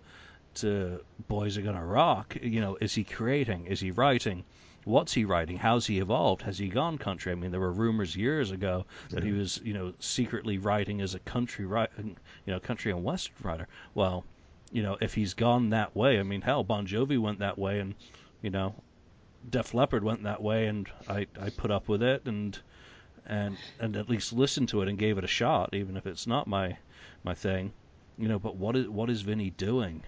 to Boys Are Gonna Rock. You know, is he creating? Is he writing? What's he writing? How's he evolved? Has he gone country? I mean, there were rumors years ago that yeah. he was, you know, secretly writing as a country, you know, country and western writer. Well, you know, if he's gone that way, I mean, hell, Bon Jovi went that way, and you know. Def Leppard went that way, and I, I put up with it and and and at least listened to it and gave it a shot, even if it's not my my thing, you know. But what is what is Vinnie doing?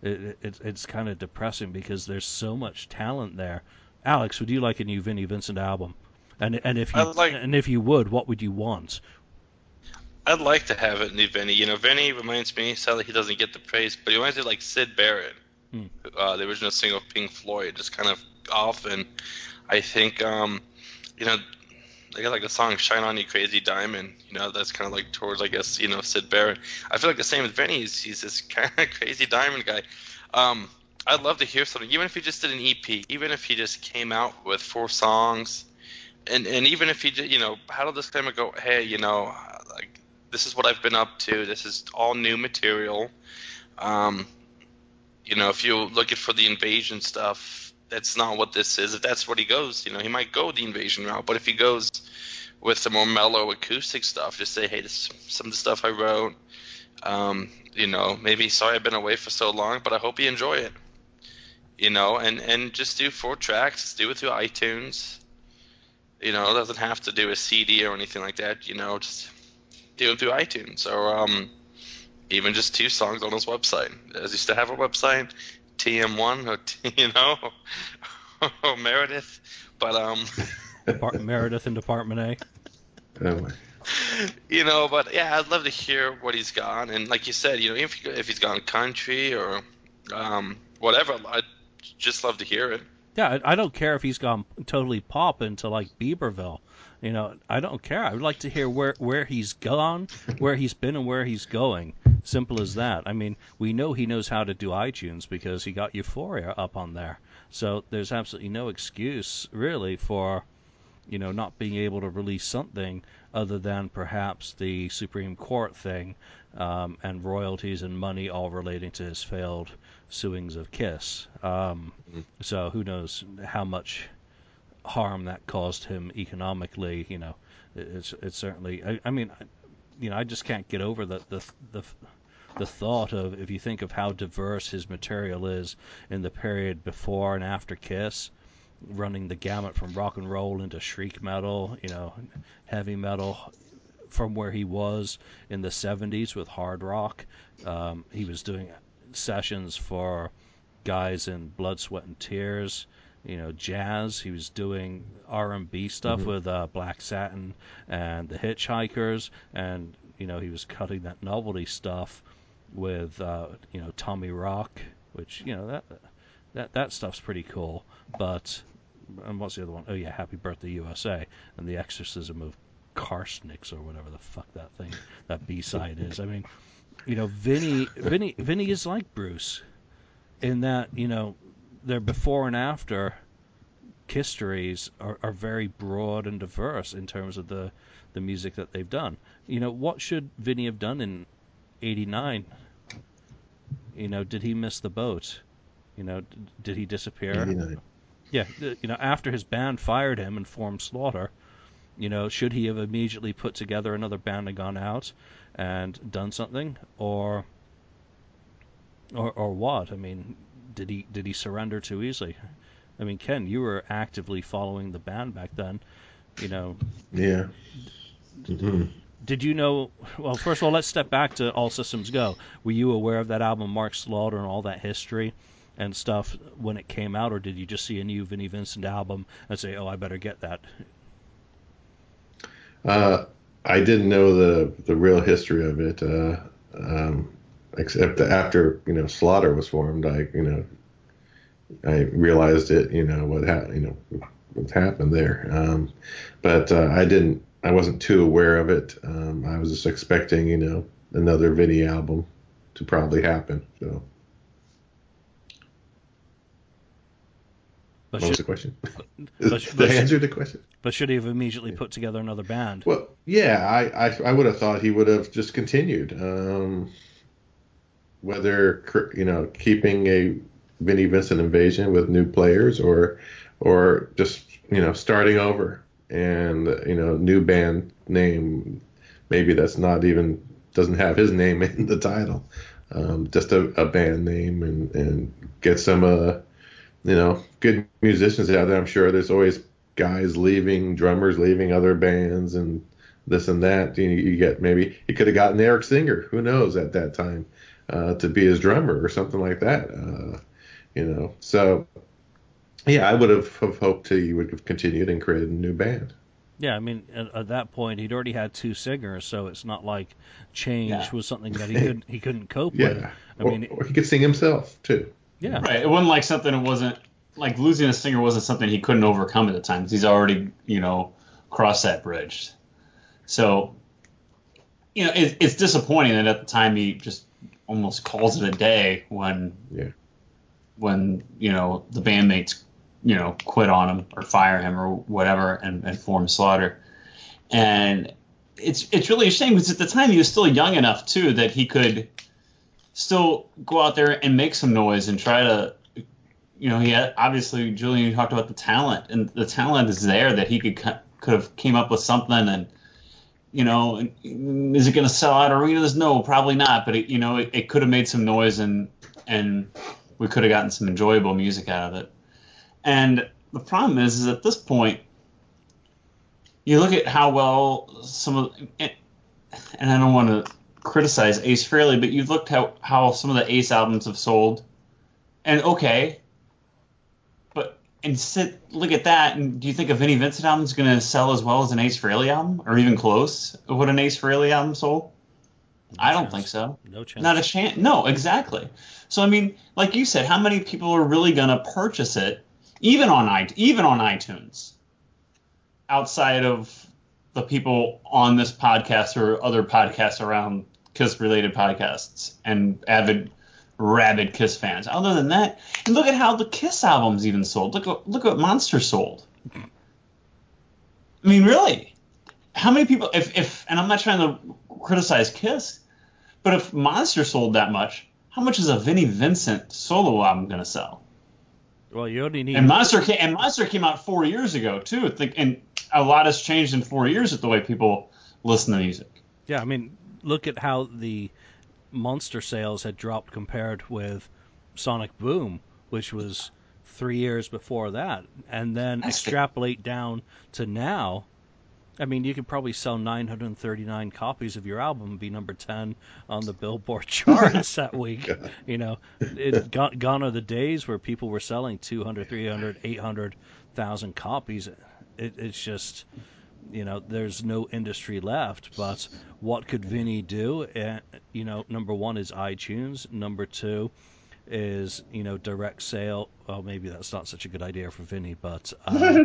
It, it it's it's kind of depressing because there's so much talent there. Alex, would you like a new Vinnie Vincent album? And and if you like, and if you would, what would you want? I'd like to have a new Vinnie. You know, Vinnie reminds me, sadly he doesn't get the praise, but he reminds me like Syd Barrett. Hmm. Uh, the original single of Pink Floyd, just kind of off, and I think, um, you know, I got like the song "Shine On You Crazy Diamond," you know, that's kind of like towards, I guess, you know, Syd Barrett. I feel like the same with Vinnie, he's, he's this kind of crazy diamond guy. Um, I'd love to hear something, even if he just did an E P, even if he just came out with four songs, and, and even if he, just, you know, how did this claimer go, hey, you know, like this is what I've been up to, this is all new material, um... You know, if you're looking for the Invasion stuff, that's not what this is. If that's what he goes, you know, he might go the Invasion route. But if he goes with the more mellow acoustic stuff, just say, hey, this is some of the stuff I wrote. Um, you know, maybe sorry I've been away for so long, but I hope you enjoy it. You know, and, and just do four tracks. Do it through iTunes. You know, it doesn't have to do a C D or anything like that. You know, just do it through iTunes or... um. Even just two songs on his website. Does he still have a website? T M one, or T, you know, or Meredith, but um, Depart- Meredith and Department A. Oh. You know, but yeah, I'd love to hear what he's got. And like you said, you know, if he, if he's gone country or um, whatever, I'd just love to hear it. Yeah, I don't care if he's gone totally pop into like Bieberville. You know, I don't care. I would like to hear where, where he's gone, where he's been, and where he's going. Simple as that. I mean, we know he knows how to do iTunes because he got Euphoria up on there. So there's absolutely no excuse, really, for you know, not being able to release something other than perhaps the Supreme Court thing, um, and royalties and money all relating to his failed suings of Kiss. Um, mm-hmm. So who knows how much harm that caused him economically, you know. It's it's certainly, I, I mean, you know, I just can't get over the the the the thought of, if you think of how diverse his material is in the period before and after Kiss, running the gamut from rock and roll into shriek metal, you know, heavy metal, from where he was in the seventies with hard rock. Um, he was doing sessions for guys in Blood, Sweat, and Tears, you know, jazz. He was doing R and B stuff, mm-hmm. with uh, Black Satin and the Hitchhikers, and, you know, he was cutting that novelty stuff with, uh, you know, Tommy Rock, which, you know, that that that stuff's pretty cool. But, and what's the other one? Oh, yeah, Happy Birthday U S A, and The Exorcism of Karsnix, or whatever the fuck that thing, that B-side is. I mean, you know, Vinnie, Vinnie, Vinnie is like Bruce in that, you know, their before and after histories are, are very broad and diverse in terms of the, the music that they've done. You know, what should Vinnie have done in eighty-nine? You know, did he miss the boat? You know, d- did he disappear? eighty-nine. Yeah, you know, after his band fired him and formed Slaughter, you know, should he have immediately put together another band and gone out and done something, or or or what? I mean, did he did he surrender too easily? I mean, Ken, you were actively following the band back then, you know. Yeah. Mm-hmm. Did you know? Well, first of all, let's step back to All Systems Go. Were you aware of that album, Mark Slaughter, and all that history and stuff when it came out, or did you just see a new Vinnie Vincent album and say, "Oh, I better get that"? Uh, I didn't know the the real history of it. Uh, um, Except that after, you know, Slaughter was formed, I, you know, I realized it, you know, what happened, you know, what happened there. Um, but uh, I didn't, I wasn't too aware of it. Um, I was just expecting, you know, another Vinnie album to probably happen. So, but what should, was the question? But, but, Did I answer the question? But should he have immediately put together another band? Well, yeah, I, I, I would have thought he would have just continued. Um, Whether, you know, keeping a Vinnie Vincent Invasion with new players, or, or just, you know, starting over and, you know, new band name, maybe that's not even, doesn't have his name in the title, um, just a, a band name, and, and get some, uh, you know, good musicians out there. I'm sure there's always guys leaving, drummers leaving other bands and this and that. You, you get, maybe he could have gotten Eric Singer, who knows, at that time. Uh, to be his drummer or something like that, uh, you know. So, yeah, I would have, have hoped he would have continued and created a new band. Yeah, I mean, at, at that point, he'd already had two singers, so it's not like change yeah. was something that he couldn't he couldn't cope yeah. with. I or, mean, or he could sing himself too. Yeah, right. It wasn't like something that wasn't like losing a singer wasn't something he couldn't overcome at the time. He's already, you know, crossed that bridge. So, you know, it, it's disappointing that at the time he just almost calls it a day when, yeah. when, you know, the bandmates, you know, quit on him or fire him or whatever, and, and form Slaughter. And it's it's really a shame, because at the time he was still young enough too that he could still go out there and make some noise and try to, you know, he had, obviously Julian talked about the talent, and the talent is there that he could could have came up with something. And, you know, is it going to sell out arenas? No, probably not. But, it, you know, it, it could have made some noise, and and we could have gotten some enjoyable music out of it. And the problem is, is at this point, you look at how well some of, and I don't want to criticize Ace Frehley, but you've looked how, how some of the Ace albums have sold. And okay, and sit, look at that, and do you think a Vinnie Vincent album is going to sell as well as an Ace Frehley album, or even close? Would an Ace Frehley album sold? No I don't chance. think so. No chance. Not a chance. No, exactly. So I mean, like you said, how many people are really going to purchase it, even on even on iTunes, outside of the people on this podcast or other podcasts around Kiss-related podcasts and avid. rabid Kiss fans. Other than that, and look at how the Kiss albums even sold. Look, look what Monster sold. I mean, really, how many people, if, if, and I'm not trying to criticize Kiss, but if Monster sold that much, how much is a Vinnie Vincent solo album going to sell? Well, you only need... And Monster came, and Monster came out four years ago, too. And a lot has changed in four years with the way people listen to music. Yeah, I mean, look at how the Monster sales had dropped compared with Sonic Boom, which was three years before that. And then That's extrapolate it. down to now. I mean, you could probably sell nine hundred thirty-nine copies of your album and be number ten on the Billboard charts that week. God. You know, it, gone, gone are the days where people were selling two hundred, three hundred, eight hundred thousand copies. It, it's just, you know, there's no industry left. But what could Vinnie do? And, you know, number one is iTunes. Number two is, you know, direct sale. Well, maybe that's not such a good idea for Vinnie, but... Uh,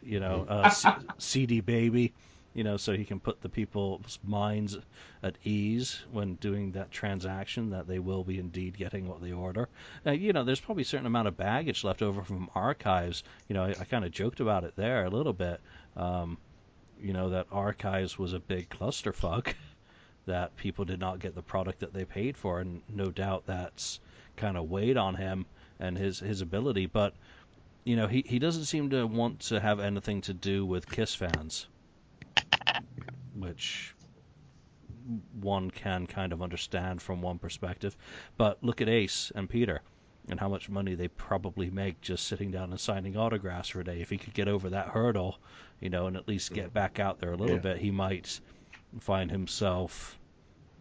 you know, uh, C- C D Baby, you know, so he can put the people's minds at ease when doing that transaction that they will be indeed getting what they order. Uh, you know, there's probably a certain amount of baggage left over from Archives. You know, I, I kind of joked about it there a little bit, um, you know, that Archives was a big clusterfuck, that people did not get the product that they paid for, and no doubt that's kind of weighed on him and his, his ability, but you know, he, he doesn't seem to want to have anything to do with Kiss fans, which one can kind of understand from one perspective. But look at Ace and Peter and how much money they probably make just sitting down and signing autographs for a day. If he could get over that hurdle, you know, and at least get back out there a little yeah. bit, he might find himself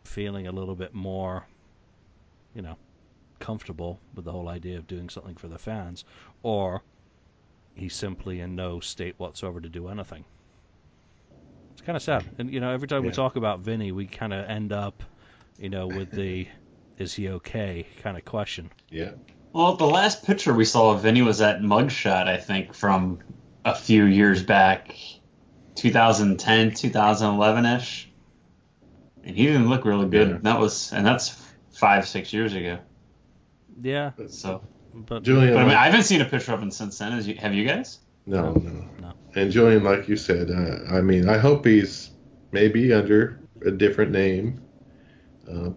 feeling a little bit more, you know, comfortable with the whole idea of doing something for the fans. Or... he's simply in no state whatsoever to do anything. It's kind of sad. And, you know, every time yeah. we talk about Vinnie, we kind of end up, you know, with the is he okay kind of question. Yeah. Well, the last picture we saw of Vinnie was that mugshot, I think, from a few years back, twenty ten, twenty eleven-ish. And he didn't look really good. Yeah. That was, and that's five, six years ago. Yeah. So... But, Julian, but I, mean, I haven't seen a picture of him since then. You, have you guys? No, no, no. And Julian, like you said, uh, I mean, I hope he's maybe under a different name. Uh,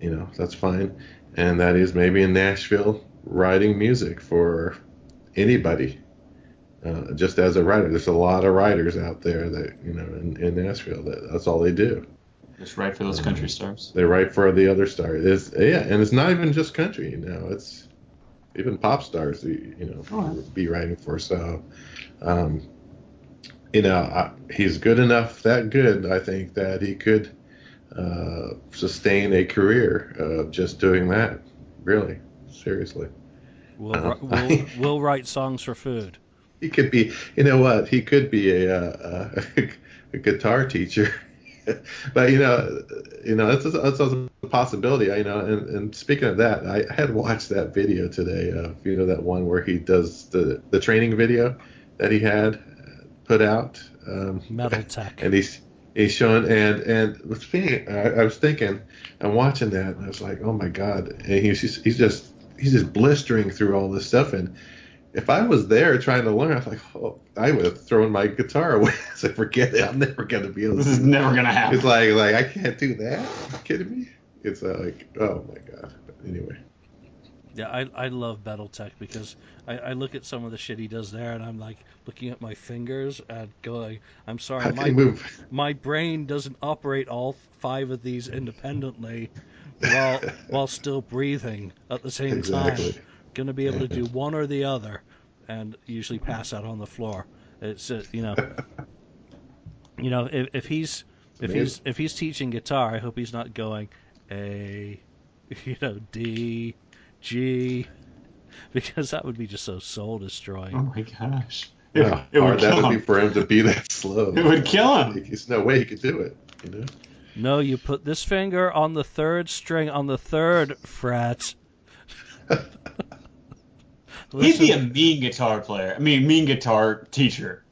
you know, that's fine. And that is maybe in Nashville writing music for anybody. Uh, just as a writer, there's a lot of writers out there that, you know, in, in Nashville, that, that's all they do. Just write for those um, country stars. They write for the other stars. It's, yeah, and it's not even just country, you know, it's... even pop stars, you know, oh. be writing for. So, um, you know, I, he's good enough, that good, I think, that he could uh, sustain a career of just doing that. Really, seriously. We'll, um, we'll, we'll write songs for food. He could be, you know what, he could be a, a, a guitar teacher. But, you know, you know, that's, that's a possibility, you know, and, and speaking of that, I had watched that video today of, you know, that one where he does the, the training video that he had put out. Um, Metal Tech. And he's, he's showing, and, and speaking, I, I was thinking, I'm watching that, and I was like, oh my God. And he's just, he's just, he's just blistering through all this stuff, and if I was there trying to learn, I was like, oh, I would have thrown my guitar away. I said, like, forget it. I'm never going to be able to. This is never going to happen. It's like, like I can't do that. Are you kidding me? It's like, oh, my God. But anyway. Yeah, I I love Battletech because I, I look at some of the shit he does there, and I'm like looking at my fingers and going, I'm sorry, my, move? my brain doesn't operate all five of these independently while, while still breathing at the same exactly. time. Going to be able to do one or the other, and usually pass out on the floor. It's uh, you know, you know if, if he's if Amazing. he's if he's teaching guitar, I hope he's not going A, you know, D, G, because that would be just so soul destroying. Oh my gosh! It, yeah, it would that would him. be for him to be that slow. It would kill him. There's no way he could do it. You know? No, you put this finger on the third string on the third fret. He'd be a mean guitar player. I mean, mean guitar teacher.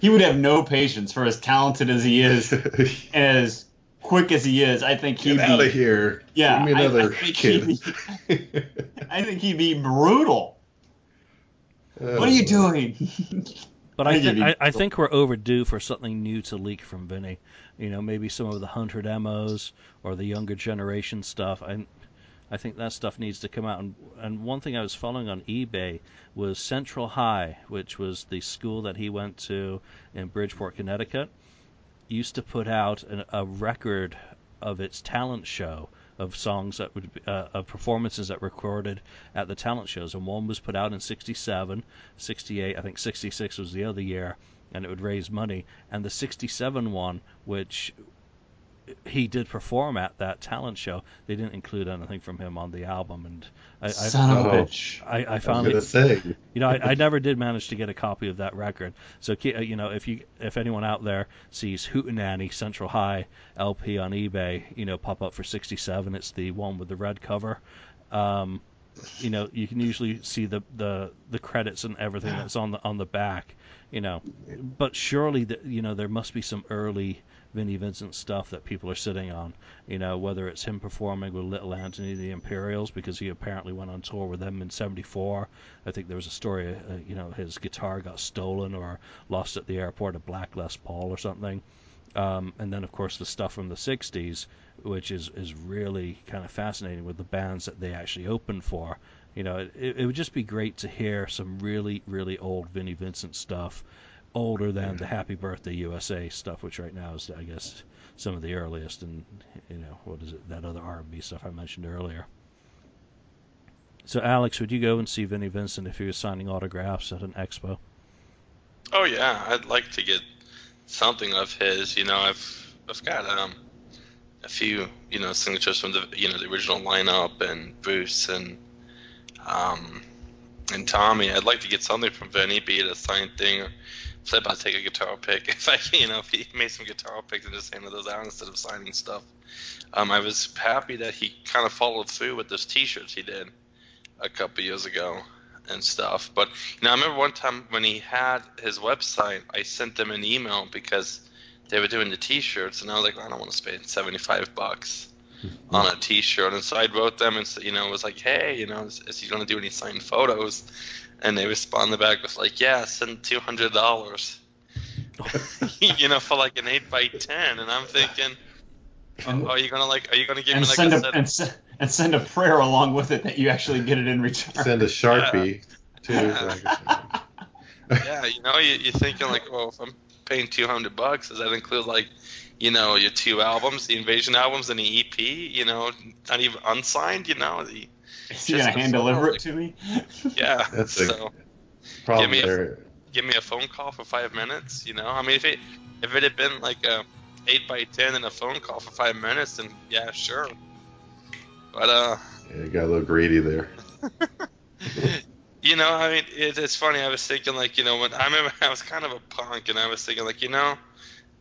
He would have no patience for as talented as he is, as quick as he is. I think he'd Get be out of here. Yeah, Give me another I, I think kid. He'd be, I think he'd be brutal. Uh, what are you doing? But I, th- I, I think we're overdue for something new to leak from Vinnie. You know, maybe some of the one hundred M Os or the younger generation stuff. I, I think that stuff needs to come out. And, and one thing I was following on eBay was Central High, which was the school that he went to in Bridgeport, Connecticut, used to put out an, a record of its talent show of songs that would be, uh, of performances that recorded at the talent shows, and one was put out in sixty-seven, sixty-eight, I think sixty-six was the other year, and it would raise money. And the sixty-seven one, which he did perform at that talent show, they didn't include anything from him on the album. And I, Son I, of I, a bitch. I, I found it. Say. You know, I, I never did manage to get a copy of that record. So you know, if you if anyone out there sees Hootenanny Central High L P on eBay, you know, pop up for sixty-seven. It's the one with the red cover. Um, you know, you can usually see the, the, the credits and everything that's on the on the back. You know, but surely the, you know there must be some early Vinnie Vincent stuff that people are sitting on, you know, whether it's him performing with Little Anthony the Imperials, because he apparently went on tour with them in seventy-four. I think there was a story, uh, you know, his guitar got stolen or lost at the airport, a black Les Paul or something. Um, and then, of course, the stuff from the sixties, which is, is really kind of fascinating with the bands that they actually opened for. You know, it, it would just be great to hear some really, really old Vinnie Vincent stuff, older than the Happy Birthday U S A stuff, which right now is, I guess, some of the earliest, and, you know, what is it, that other R and B stuff I mentioned earlier. So, Alex, would you go and see Vinnie Vincent if he was signing autographs at an expo? Oh, yeah. I'd like to get something of his. You know, I've I've got um a few, you know, signatures from the, you know, the original lineup and Bruce and um and Tommy. I'd like to get something from Vinnie, be it a signed thing or flip. I'll take a guitar pick if I can. You know, if he made some guitar picks and just handed those out instead of signing stuff. Um, I was happy that he kind of followed through with those T-shirts he did a couple years ago and stuff. But you know, I remember one time when he had his website, I sent them an email because they were doing the T-shirts, and I was like, well, I don't want to spend seventy-five bucks on a T-shirt. And so I wrote them and, you know, was like, hey, you know, is, is he going to do any signed photos? And they responded back with like, yeah, send two hundred dollars, you know, for like an eight by ten. And I'm thinking, oh, are you going to like, are you going to give me like a, a set? And, se- and send a prayer along with it that you actually get it in return. Send a Sharpie. Yeah, to yeah, you know, you, you're thinking like, well, if I'm paying two hundred bucks, does that include like, you know, your two albums, the Invasion albums and the E P, you know, not even unsigned, you know. The, Is he going to hand deliver it to me? Yeah. That's so a problem. Give me a, give me a phone call for five minutes, you know. I mean, if it, if it had been like a eight by ten and a phone call for five minutes, then yeah, sure. But, uh. Yeah, you got a little greedy there. You know, I mean, it, it's funny. I was thinking, like, you know, when I remember I was kind of a punk, and I was thinking, like, you know,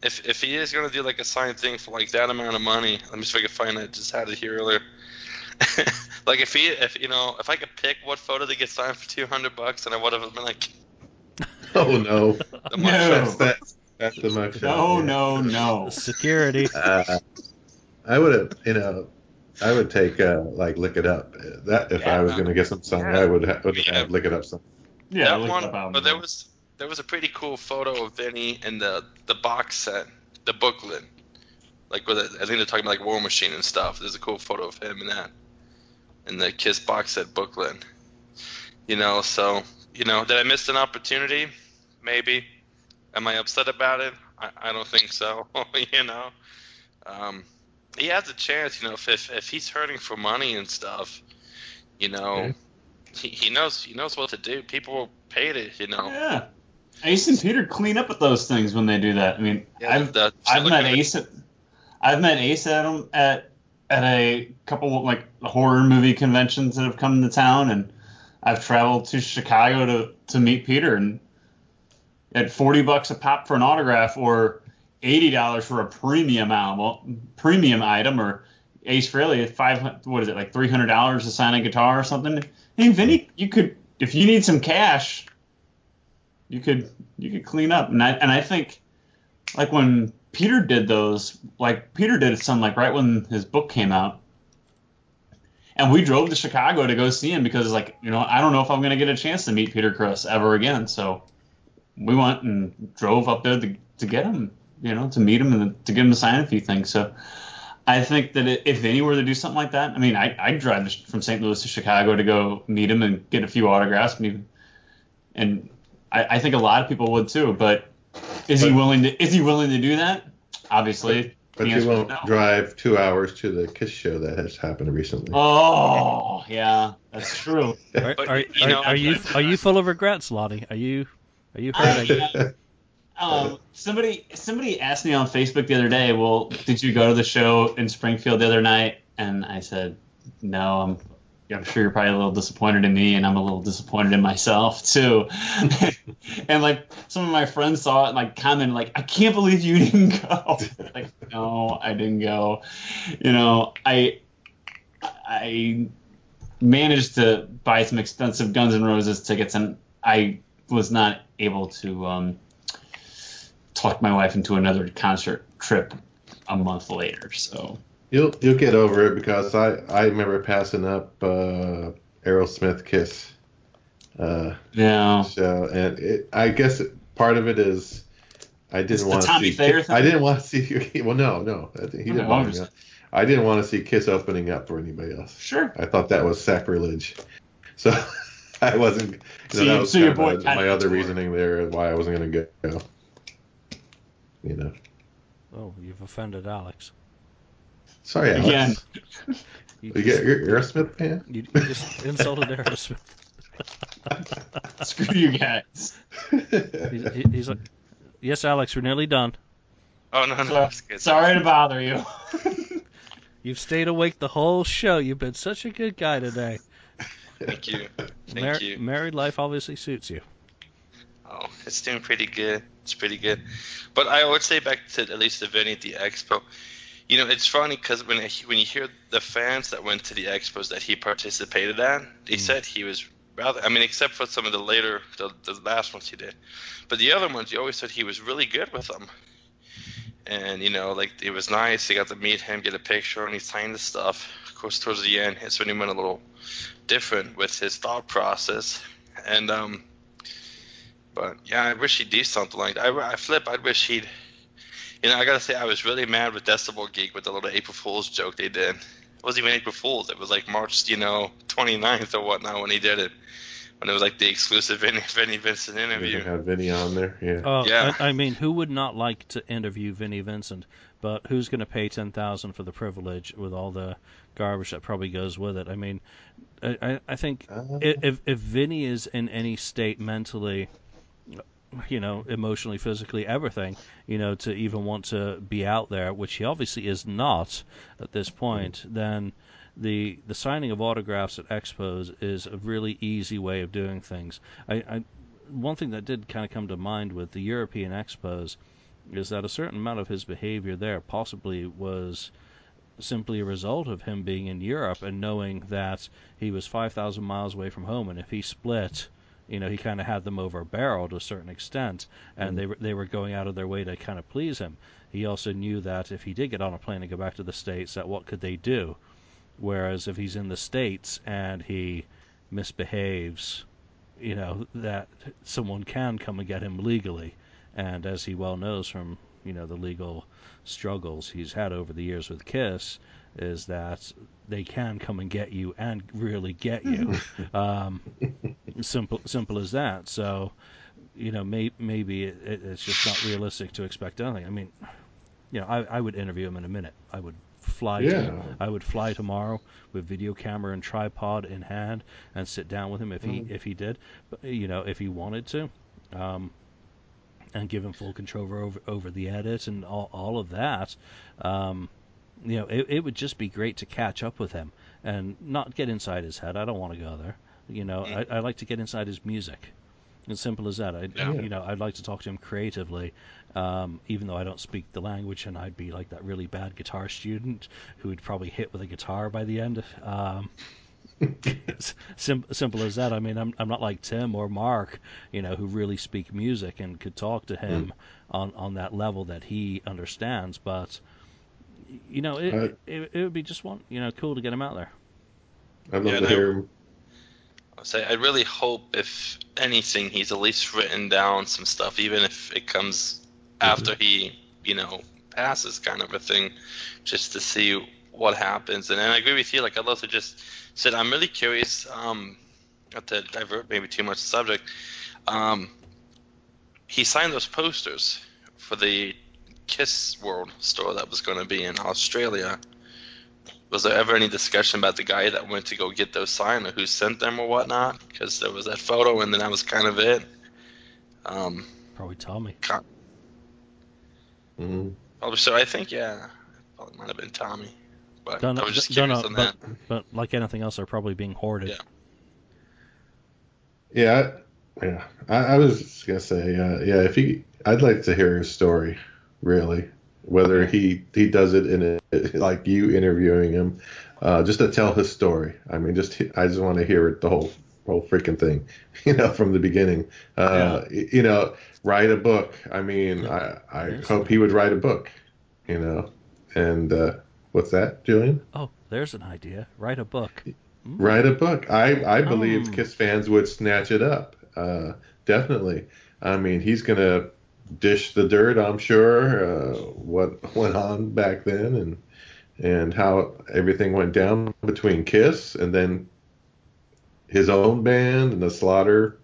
If if he is going to do, like, a signed thing for, like, that amount of money, let me see if I can find it. I just had it here earlier. Like, if he, if you know, if I could pick what photo to get signed for two hundred bucks, then I would have been like, oh, no. The no. That's, that, that's the much. No, yeah. no, no. Security. Uh, I would have, you know, I would take, uh, like, Lick It Up. That If yeah, I was going to get some signed, yeah. I would, ha- would yeah. have Lick It Up something. Yeah, that one, up, but there was... There was a pretty cool photo of Vinnie in the, the box set, the booklet. Like with a, I think they're talking about like War Machine and stuff. There's a cool photo of him in that, in the Kiss box set booklet. You know, so you know, did I miss an opportunity? Maybe. Am I upset about it? I, I don't think so. You know, um, he has a chance. You know, if, if if he's hurting for money and stuff, you know, yeah. he, he knows he knows what to do. People will pay it. You know. Yeah. Ace and Peter clean up at those things when they do that. I mean, yeah, I've I've met good. Ace at I've met Ace at them at at a couple of, like, horror movie conventions that have come to town, and I've traveled to Chicago to, to meet Peter, and at forty bucks a pop for an autograph, or eighty dollars for a premium album, premium item, or Ace Frehley at five what is it like three hundred dollars to sign a guitar or something. Hey, Vinnie, you could if you need some cash. You could you could clean up, and I and I think like when Peter did those, like Peter did some like right when his book came out, and we drove to Chicago to go see him because like you know I don't know if I'm gonna get a chance to meet Peter Criss ever again, so we went and drove up there to, to get him, you know, to meet him and to get him to sign a few things. So I think that if anywhere to do something like that, I mean, I, I'd drive from Saint Louis to Chicago to go meet him and get a few autographs. And, and I, I think a lot of people would too. But is but, he willing to? Is he willing to do that? Obviously. But, but you won't no. drive two hours to the Kiss show that has happened recently. Oh, yeah, that's true. are, are, are, you know, are you are you full of regrets, Lottie? Are you are you hurting? Uh, Um, somebody somebody asked me on Facebook the other day, well, did you go to the show in Springfield the other night? And I said, no, I'm I'm sure you're probably a little disappointed in me, and I'm a little disappointed in myself too. And like some of my friends saw it and like commented like, I can't believe you didn't go. Like, no, I didn't go. You know, I I managed to buy some expensive Guns N' Roses tickets, and I was not able to um talked my wife into another concert trip a month later. So you'll you'll get over it, because I, I remember passing up uh, Aerosmith Kiss. Uh, yeah. So and it, I guess part of it is I didn't it's want the to Tommy see. Thayer thing? I didn't want to see. Well, no, no, he didn't I want to. I didn't want to see Kiss opening up for anybody else. Sure. I thought that was sacrilege. So I wasn't. So, you know, you, that was so your boy, my, my other reasoning there why I wasn't going to go. You know. Oh, you've offended Alex. Sorry, Alex. Again. you you just, get your Aerosmith fan? You, you just insulted Aerosmith. Screw you guys. He, he, he's like, yes, Alex, we're nearly done. Oh, no, no. So, it's good. Sorry to bother you. You've stayed awake the whole show. You've been such a good guy today. Thank you. Thank Mar- you. Married life obviously suits you. Oh, it's doing pretty good. It's pretty good. But I would say back to at least the venue at the Expo, you know, it's funny because when, when you hear the fans that went to the Expos that he participated at, they mm. said he was rather, I mean, except for some of the later, the, the last ones he did. But the other ones, you always said he was really good with them. And, you know, like, it was nice. They got to meet him, get a picture, and he signed the stuff. Of course, towards the end, it's when he went a little different with his thought process. And, um... But, yeah, I wish he'd do something like that. I, I flip, I wish he'd... You know, I gotta say, I was really mad with Decibel Geek with the little April Fool's joke they did. It wasn't even April Fool's. It was, like, March, you know, twenty-ninth or whatnot when he did it. When it was, like, the exclusive Vinnie, Vinnie Vincent interview. You have Vinnie on there, yeah. Uh, yeah. I, I mean, who would not like to interview Vinnie Vincent? But who's going to pay ten thousand dollars for the privilege with all the garbage that probably goes with it? I mean, I, I, I think uh-huh. if, if Vinnie is in any state mentally... you know, emotionally, physically, everything, you know, to even want to be out there, which he obviously is not at this point, then the the signing of autographs at expos is a really easy way of doing things. I, I one thing that did kind of come to mind with the European expos is that a certain amount of his behavior there possibly was simply a result of him being in Europe and knowing that he was five thousand miles away from home, and if he split... You know, he kind of had them over a barrel to a certain extent, and mm-hmm. they, they were going out of their way to kind of please him. He also knew that if he did get on a plane and go back to the States, that what could they do? Whereas if he's in the States and he misbehaves, you know, that someone can come and get him legally. And as he well knows from, you know, the legal struggles he's had over the years with Kiss, is that they can come and get you and really get you. Um, simple simple as that. So, you know, may, maybe it, it's just not realistic to expect anything. I mean, you know, I, I would interview him in a minute. I would fly yeah. to, I would fly tomorrow with video camera and tripod in hand and sit down with him if mm-hmm. he if he did, but, you know, if he wanted to. Um, and give him full control over, over the edit and all, all of that. Um You know, it, it would just be great to catch up with him and not get inside his head. I don't want to go there. You know, I, I like to get inside his music. As simple as that. I, yeah. You know, I'd like to talk to him creatively, um, even though I don't speak the language, and I'd be like that really bad guitar student who would probably hit with a guitar by the end. Um, sim- simple as that. I mean, I'm I'm not like Tim or Mark, you know, who really speak music and could talk to him mm. on, on that level that he understands, but... You know, it, uh, it it would be just one. You know, cool to get him out there. I'd love yeah, to hear him So I really hope, if anything, he's at least written down some stuff, even if it comes after he, you know, passes, kind of a thing, just to see what happens. And, and I agree with you. Like, I'd love to just sit. I'm really curious, um, not to divert maybe too much the subject, um, he signed those posters for the Kiss World store that was going to be in Australia. Was there ever any discussion about the guy that went to go get those signed, or who sent them or whatnot? Because there was that photo, and then that was kind of it. Um, probably Tommy. Con- mm-hmm. Probably so. I think, yeah, probably might have been Tommy. But don't, I was just curious know, on that. But, but like anything else, they're probably being hoarded. Yeah. Yeah, I, yeah. I, I was gonna say, uh, yeah. If he, I'd like to hear his story, really. Whether he, he does it in a, like you interviewing him, uh, just to tell his story. I mean, just I just want to hear it the whole whole freaking thing, you know, from the beginning. Uh, yeah. You know, write a book. I mean, I, I hope he would write a book, you know. And uh, what's that, Julian? Oh, there's an idea. Write a book. Mm. Write a book. I, I believe um. Kiss fans would snatch it up. Uh, definitely. I mean, he's going to dish the dirt, I'm sure, uh, what went on back then, and and how everything went down between Kiss and then his own band and the Slaughter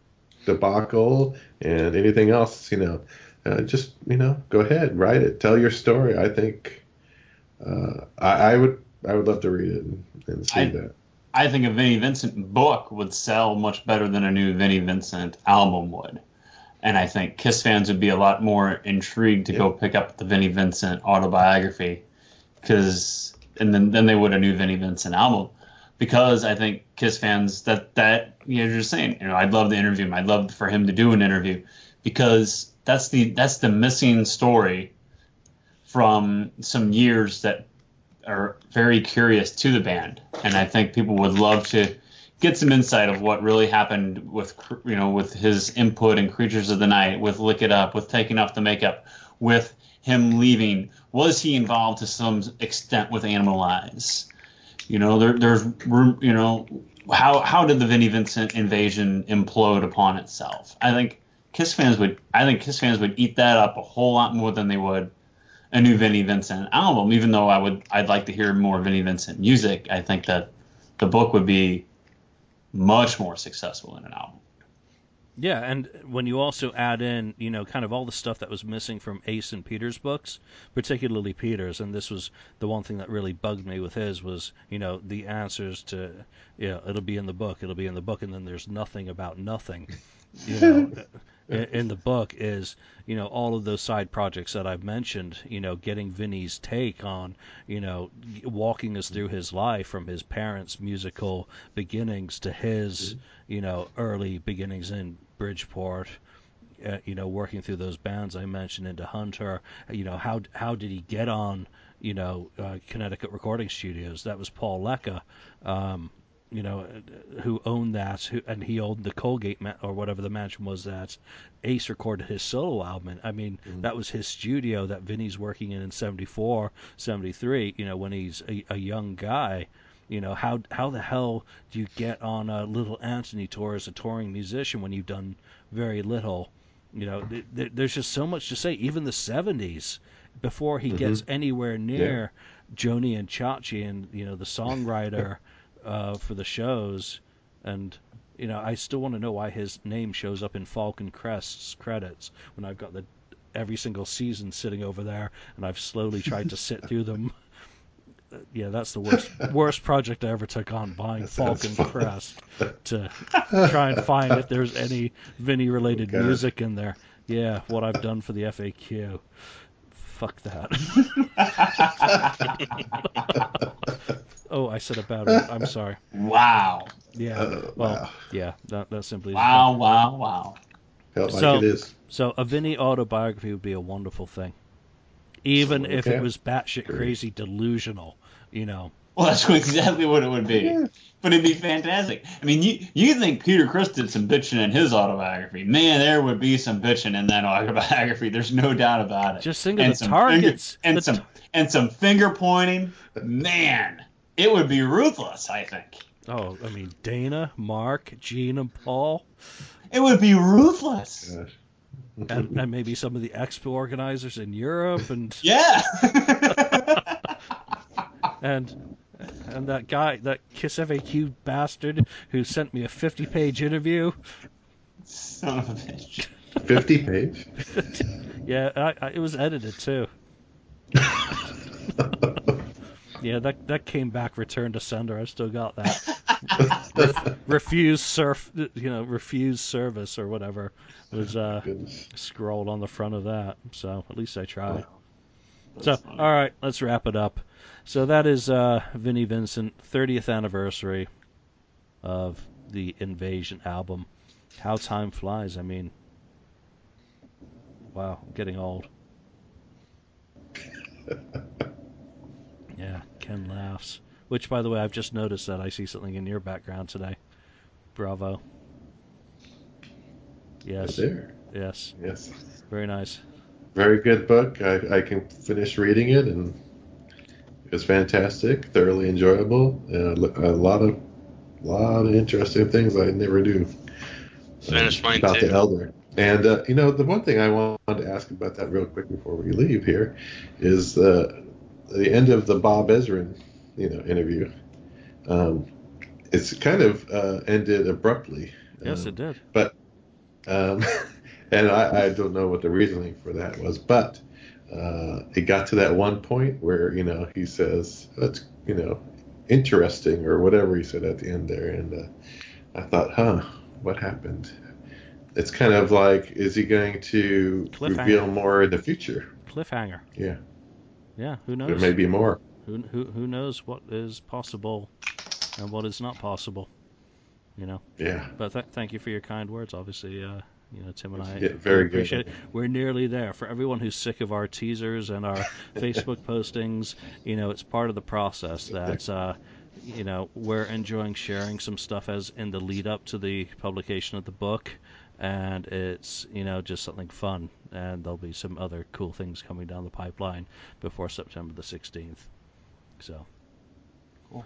debacle and anything else, you know. Uh, just, you know, go ahead, write it, tell your story. I think uh, I, I would I would love to read it and, and see I, that. I think a Vinnie Vincent book would sell much better than a new Vinnie Vincent album would. And I think Kiss fans would be a lot more intrigued to yeah. go pick up the Vinnie Vincent autobiography, because and then, then they would a new Vinnie Vincent album, because I think Kiss fans that that you know, you're just saying, you know, I'd love to interview him. I'd love for him to do an interview, because that's the that's the missing story from some years that are very curious to the band, and I think people would love to get some insight of what really happened with, you know, with his input in Creatures of the Night, with Lick It Up, with taking off the makeup, with him leaving. Was he involved to some extent with Animalize? You know, there, there's, you know, how how did the Vinnie Vincent Invasion implode upon itself? I think Kiss fans would, I think Kiss fans would eat that up a whole lot more than they would a new Vinnie Vincent album. Even though I would, I'd like to hear more Vinnie Vincent music. I think that the book would be much more successful in an album. Yeah, and when you also add in, you know, kind of all the stuff that was missing from Ace and Peter's books, particularly Peter's, and this was the one thing that really bugged me with his was, you know, the answers to, you know, it'll be in the book, it'll be in the book, and then there's nothing about nothing, you know, in, in the book is, you know, all of those side projects that I've mentioned, you know, getting Vinny's take on, you know, walking us through his life from his parents' musical beginnings to his, you know, early beginnings in Bridgeport, uh, you know, working through those bands I mentioned into Hunter, you know, how how did he get on, you know, uh, Connecticut Recording Studios? That was Paul Lecca, um, you know, who owned that, who, and he owned the Colgate ma- or whatever the mansion was that Ace recorded his solo album in. I mean, mm-hmm. that was his studio that Vinny's working in in seventy-four, seventy-three, you know, when he's a, a young guy. You know, how how the hell do you get on a Little Anthony tour as a touring musician when you've done very little? You know, th- th- there's just so much to say. Even the seventies, before he mm-hmm. gets anywhere near yeah. Joni and Chachi and, you know, the songwriter uh, for the shows. And, you know, I still want to know why his name shows up in Falcon Crest's credits when I've got the every single season sitting over there, and I've slowly tried to sit through them. Yeah, that's the worst worst project I ever took on, buying that Falcon Crest to try and find if there's any Vinny-related okay. music in there. Yeah, what I've done for the F A Q. Fuck that. Oh, I said about it. I'm sorry. Wow. Yeah, uh, well, wow. yeah, that, that simply wow, is... Wow, wow, wow. Felt like so, it is. So a Vinny autobiography would be a wonderful thing. Even okay. if it was batshit crazy, delusional, you know. Well, that's exactly what it would be. Yeah. But it'd be fantastic. I mean, you you think Peter Criss did some bitching in his autobiography. Man, there would be some bitching in that autobiography. There's no doubt about it. Just think of the targets. Finger, and, the some, t- and some finger pointing. Man, it would be ruthless, I think. Oh, I mean, Dana, Mark, Gene, and Paul. It would be ruthless. Gosh. And, and maybe some of the expo organizers in Europe, and yeah, and and that guy, that Kiss F A Q bastard who sent me a fifty-page interview. Son of a bitch. fifty page? Yeah, I, I, it was edited too. Yeah, that that came back return to sender. I still got that. Re- refuse surf, you know, refuse service or whatever was uh, scrolled on the front of that. So at least I tried. Wow. So funny. All right, let's wrap it up. So that is uh, Vinnie Vincent, thirtieth anniversary of the Invasion album. How time flies! I mean, wow, I'm getting old. Yeah, Ken laughs. Which, by the way, I've just noticed that I see something in your background today. Bravo. Yes. There. Yes. Yes. Very nice. Very good book. I, I can finish reading it, and it was fantastic, thoroughly enjoyable, and a, a lot of lot of interesting things I never do. Finished mine about too. The Elder. And uh, you know, the one thing I wanted to ask about that real quick before we leave here is uh, the end of the Bob Ezrin, you know, interview. Um, it's kind of uh, ended abruptly. Yes, um, it did. But, um, and I, I don't know what the reasoning for that was, but uh, it got to that one point where, you know, he says, that's, you know, interesting or whatever he said at the end there. And uh, I thought, huh, what happened? It's kind of like, is he going to reveal more in the future? Cliffhanger. Yeah. Yeah, who knows? There may be more. Who, who who knows what is possible and what is not possible, you know? Yeah. But th- thank you for your kind words, obviously. Uh, you know, Tim and I yeah, very appreciate good. It. We're nearly there. For everyone who's sick of our teasers and our Facebook postings, you know, it's part of the process that, uh, you know, we're enjoying sharing some stuff as in the lead up to the publication of the book. And it's, you know, just something fun. And there'll be some other cool things coming down the pipeline before September the sixteenth. So. Cool.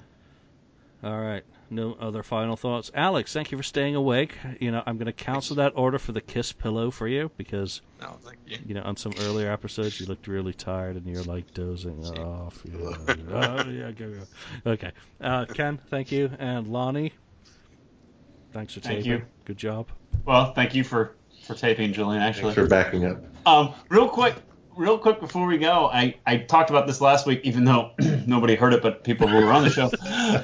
All right. No other final thoughts. Alex, thank you for staying awake. You know, I'm going to cancel that order for the Kiss pillow for you because, no, thank you. You know, on some earlier episodes, you looked really tired and you're like dozing off. You know, oh, yeah, go, go. Okay. Uh, Ken, thank you. And Lonnie, thanks for thank taping. You. Good job. Well, thank you for, for taping, Julian, actually. Thanks for backing up. Um, real quick, real quick before we go, I, I talked about this last week, even though nobody heard it but people who were on the show.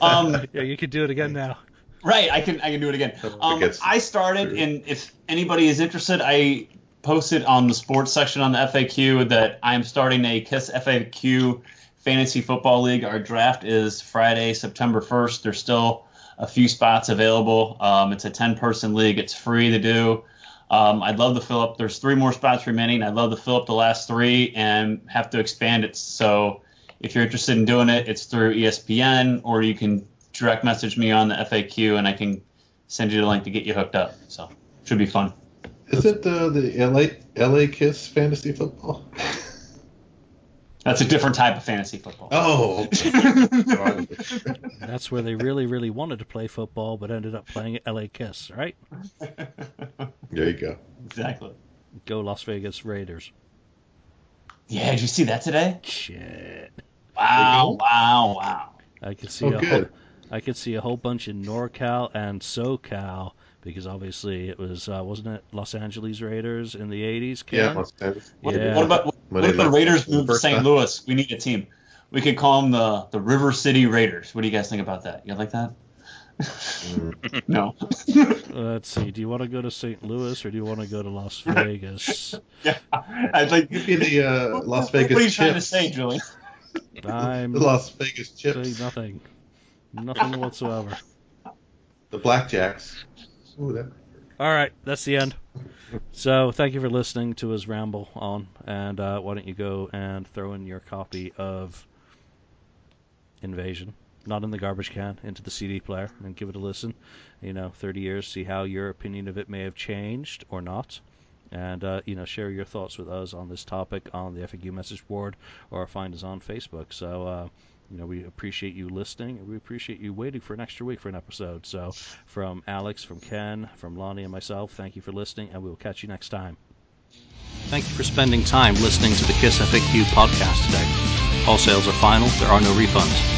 Um, yeah, you could do it again now. Right, I can I can do it again. Um, I started, and if anybody is interested, I posted on the sports section on the F A Q that I'm starting a Kiss F A Q Fantasy Football League. Our draft is Friday, September first. There's still a few spots available. Um, it's a ten-person league. It's free to do. Um, I'd love to fill up. There's three more spots remaining. I'd love to fill up the last three and have to expand it. So if you're interested in doing it, it's through E S P N, or you can direct message me on the F A Q, and I can send you the link to get you hooked up. So it should be fun. Is it the, the L A, L A Kiss Fantasy Football? That's a different type of fantasy football. Oh. That's where they really, really wanted to play football, but ended up playing L A Kiss, right? There you go. Exactly. Go Las Vegas Raiders. Yeah, did you see that today? Shit. Wow, wow, wow. I could see, oh, a, whole, I could see a whole bunch in NorCal and SoCal, because obviously it was, uh, wasn't it Los Angeles Raiders in the eighties? Ken? Yeah, Los Angeles. What, yeah. what about... What if the Raiders move to Saint Louis? We need a team. We could call them the, the River City Raiders. What do you guys think about that? You like that? Mm. No. Let's see. Do you want to go to Saint Louis or do you want to go to Las Vegas? Yeah, I'd like to be the uh, Las Vegas. What are you trying to say, Julian? I'm the Las Vegas Chips. Say nothing. Nothing whatsoever. The Blackjacks. Ooh, that. All right, that's the end. So thank you for listening to us ramble on, and uh, why don't you go and throw in your copy of Invasion, not in the garbage can, into the C D player, and give it a listen. You know, thirty years, see how your opinion of it may have changed or not, and uh, you know, share your thoughts with us on this topic on the F A Q message board, or find us on Facebook. So uh, you know, we appreciate you listening, and we appreciate you waiting for an extra week for an episode. So from Alex, from Ken, from Lonnie, and myself, thank you for listening, and we will catch you next time. Thank you for spending time listening to the Kiss F A Q podcast today. All sales are final. There are no refunds.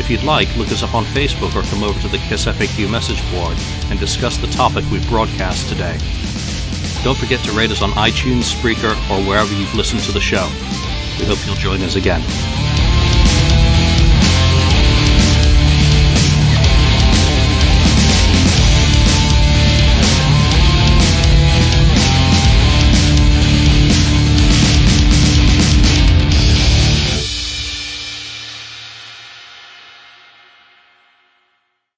If you'd like, look us up on Facebook or come over to the Kiss F A Q message board and discuss the topic we broadcast today. Don't forget to rate us on iTunes, Spreaker, or wherever you've listened to the show. We hope you'll join us again.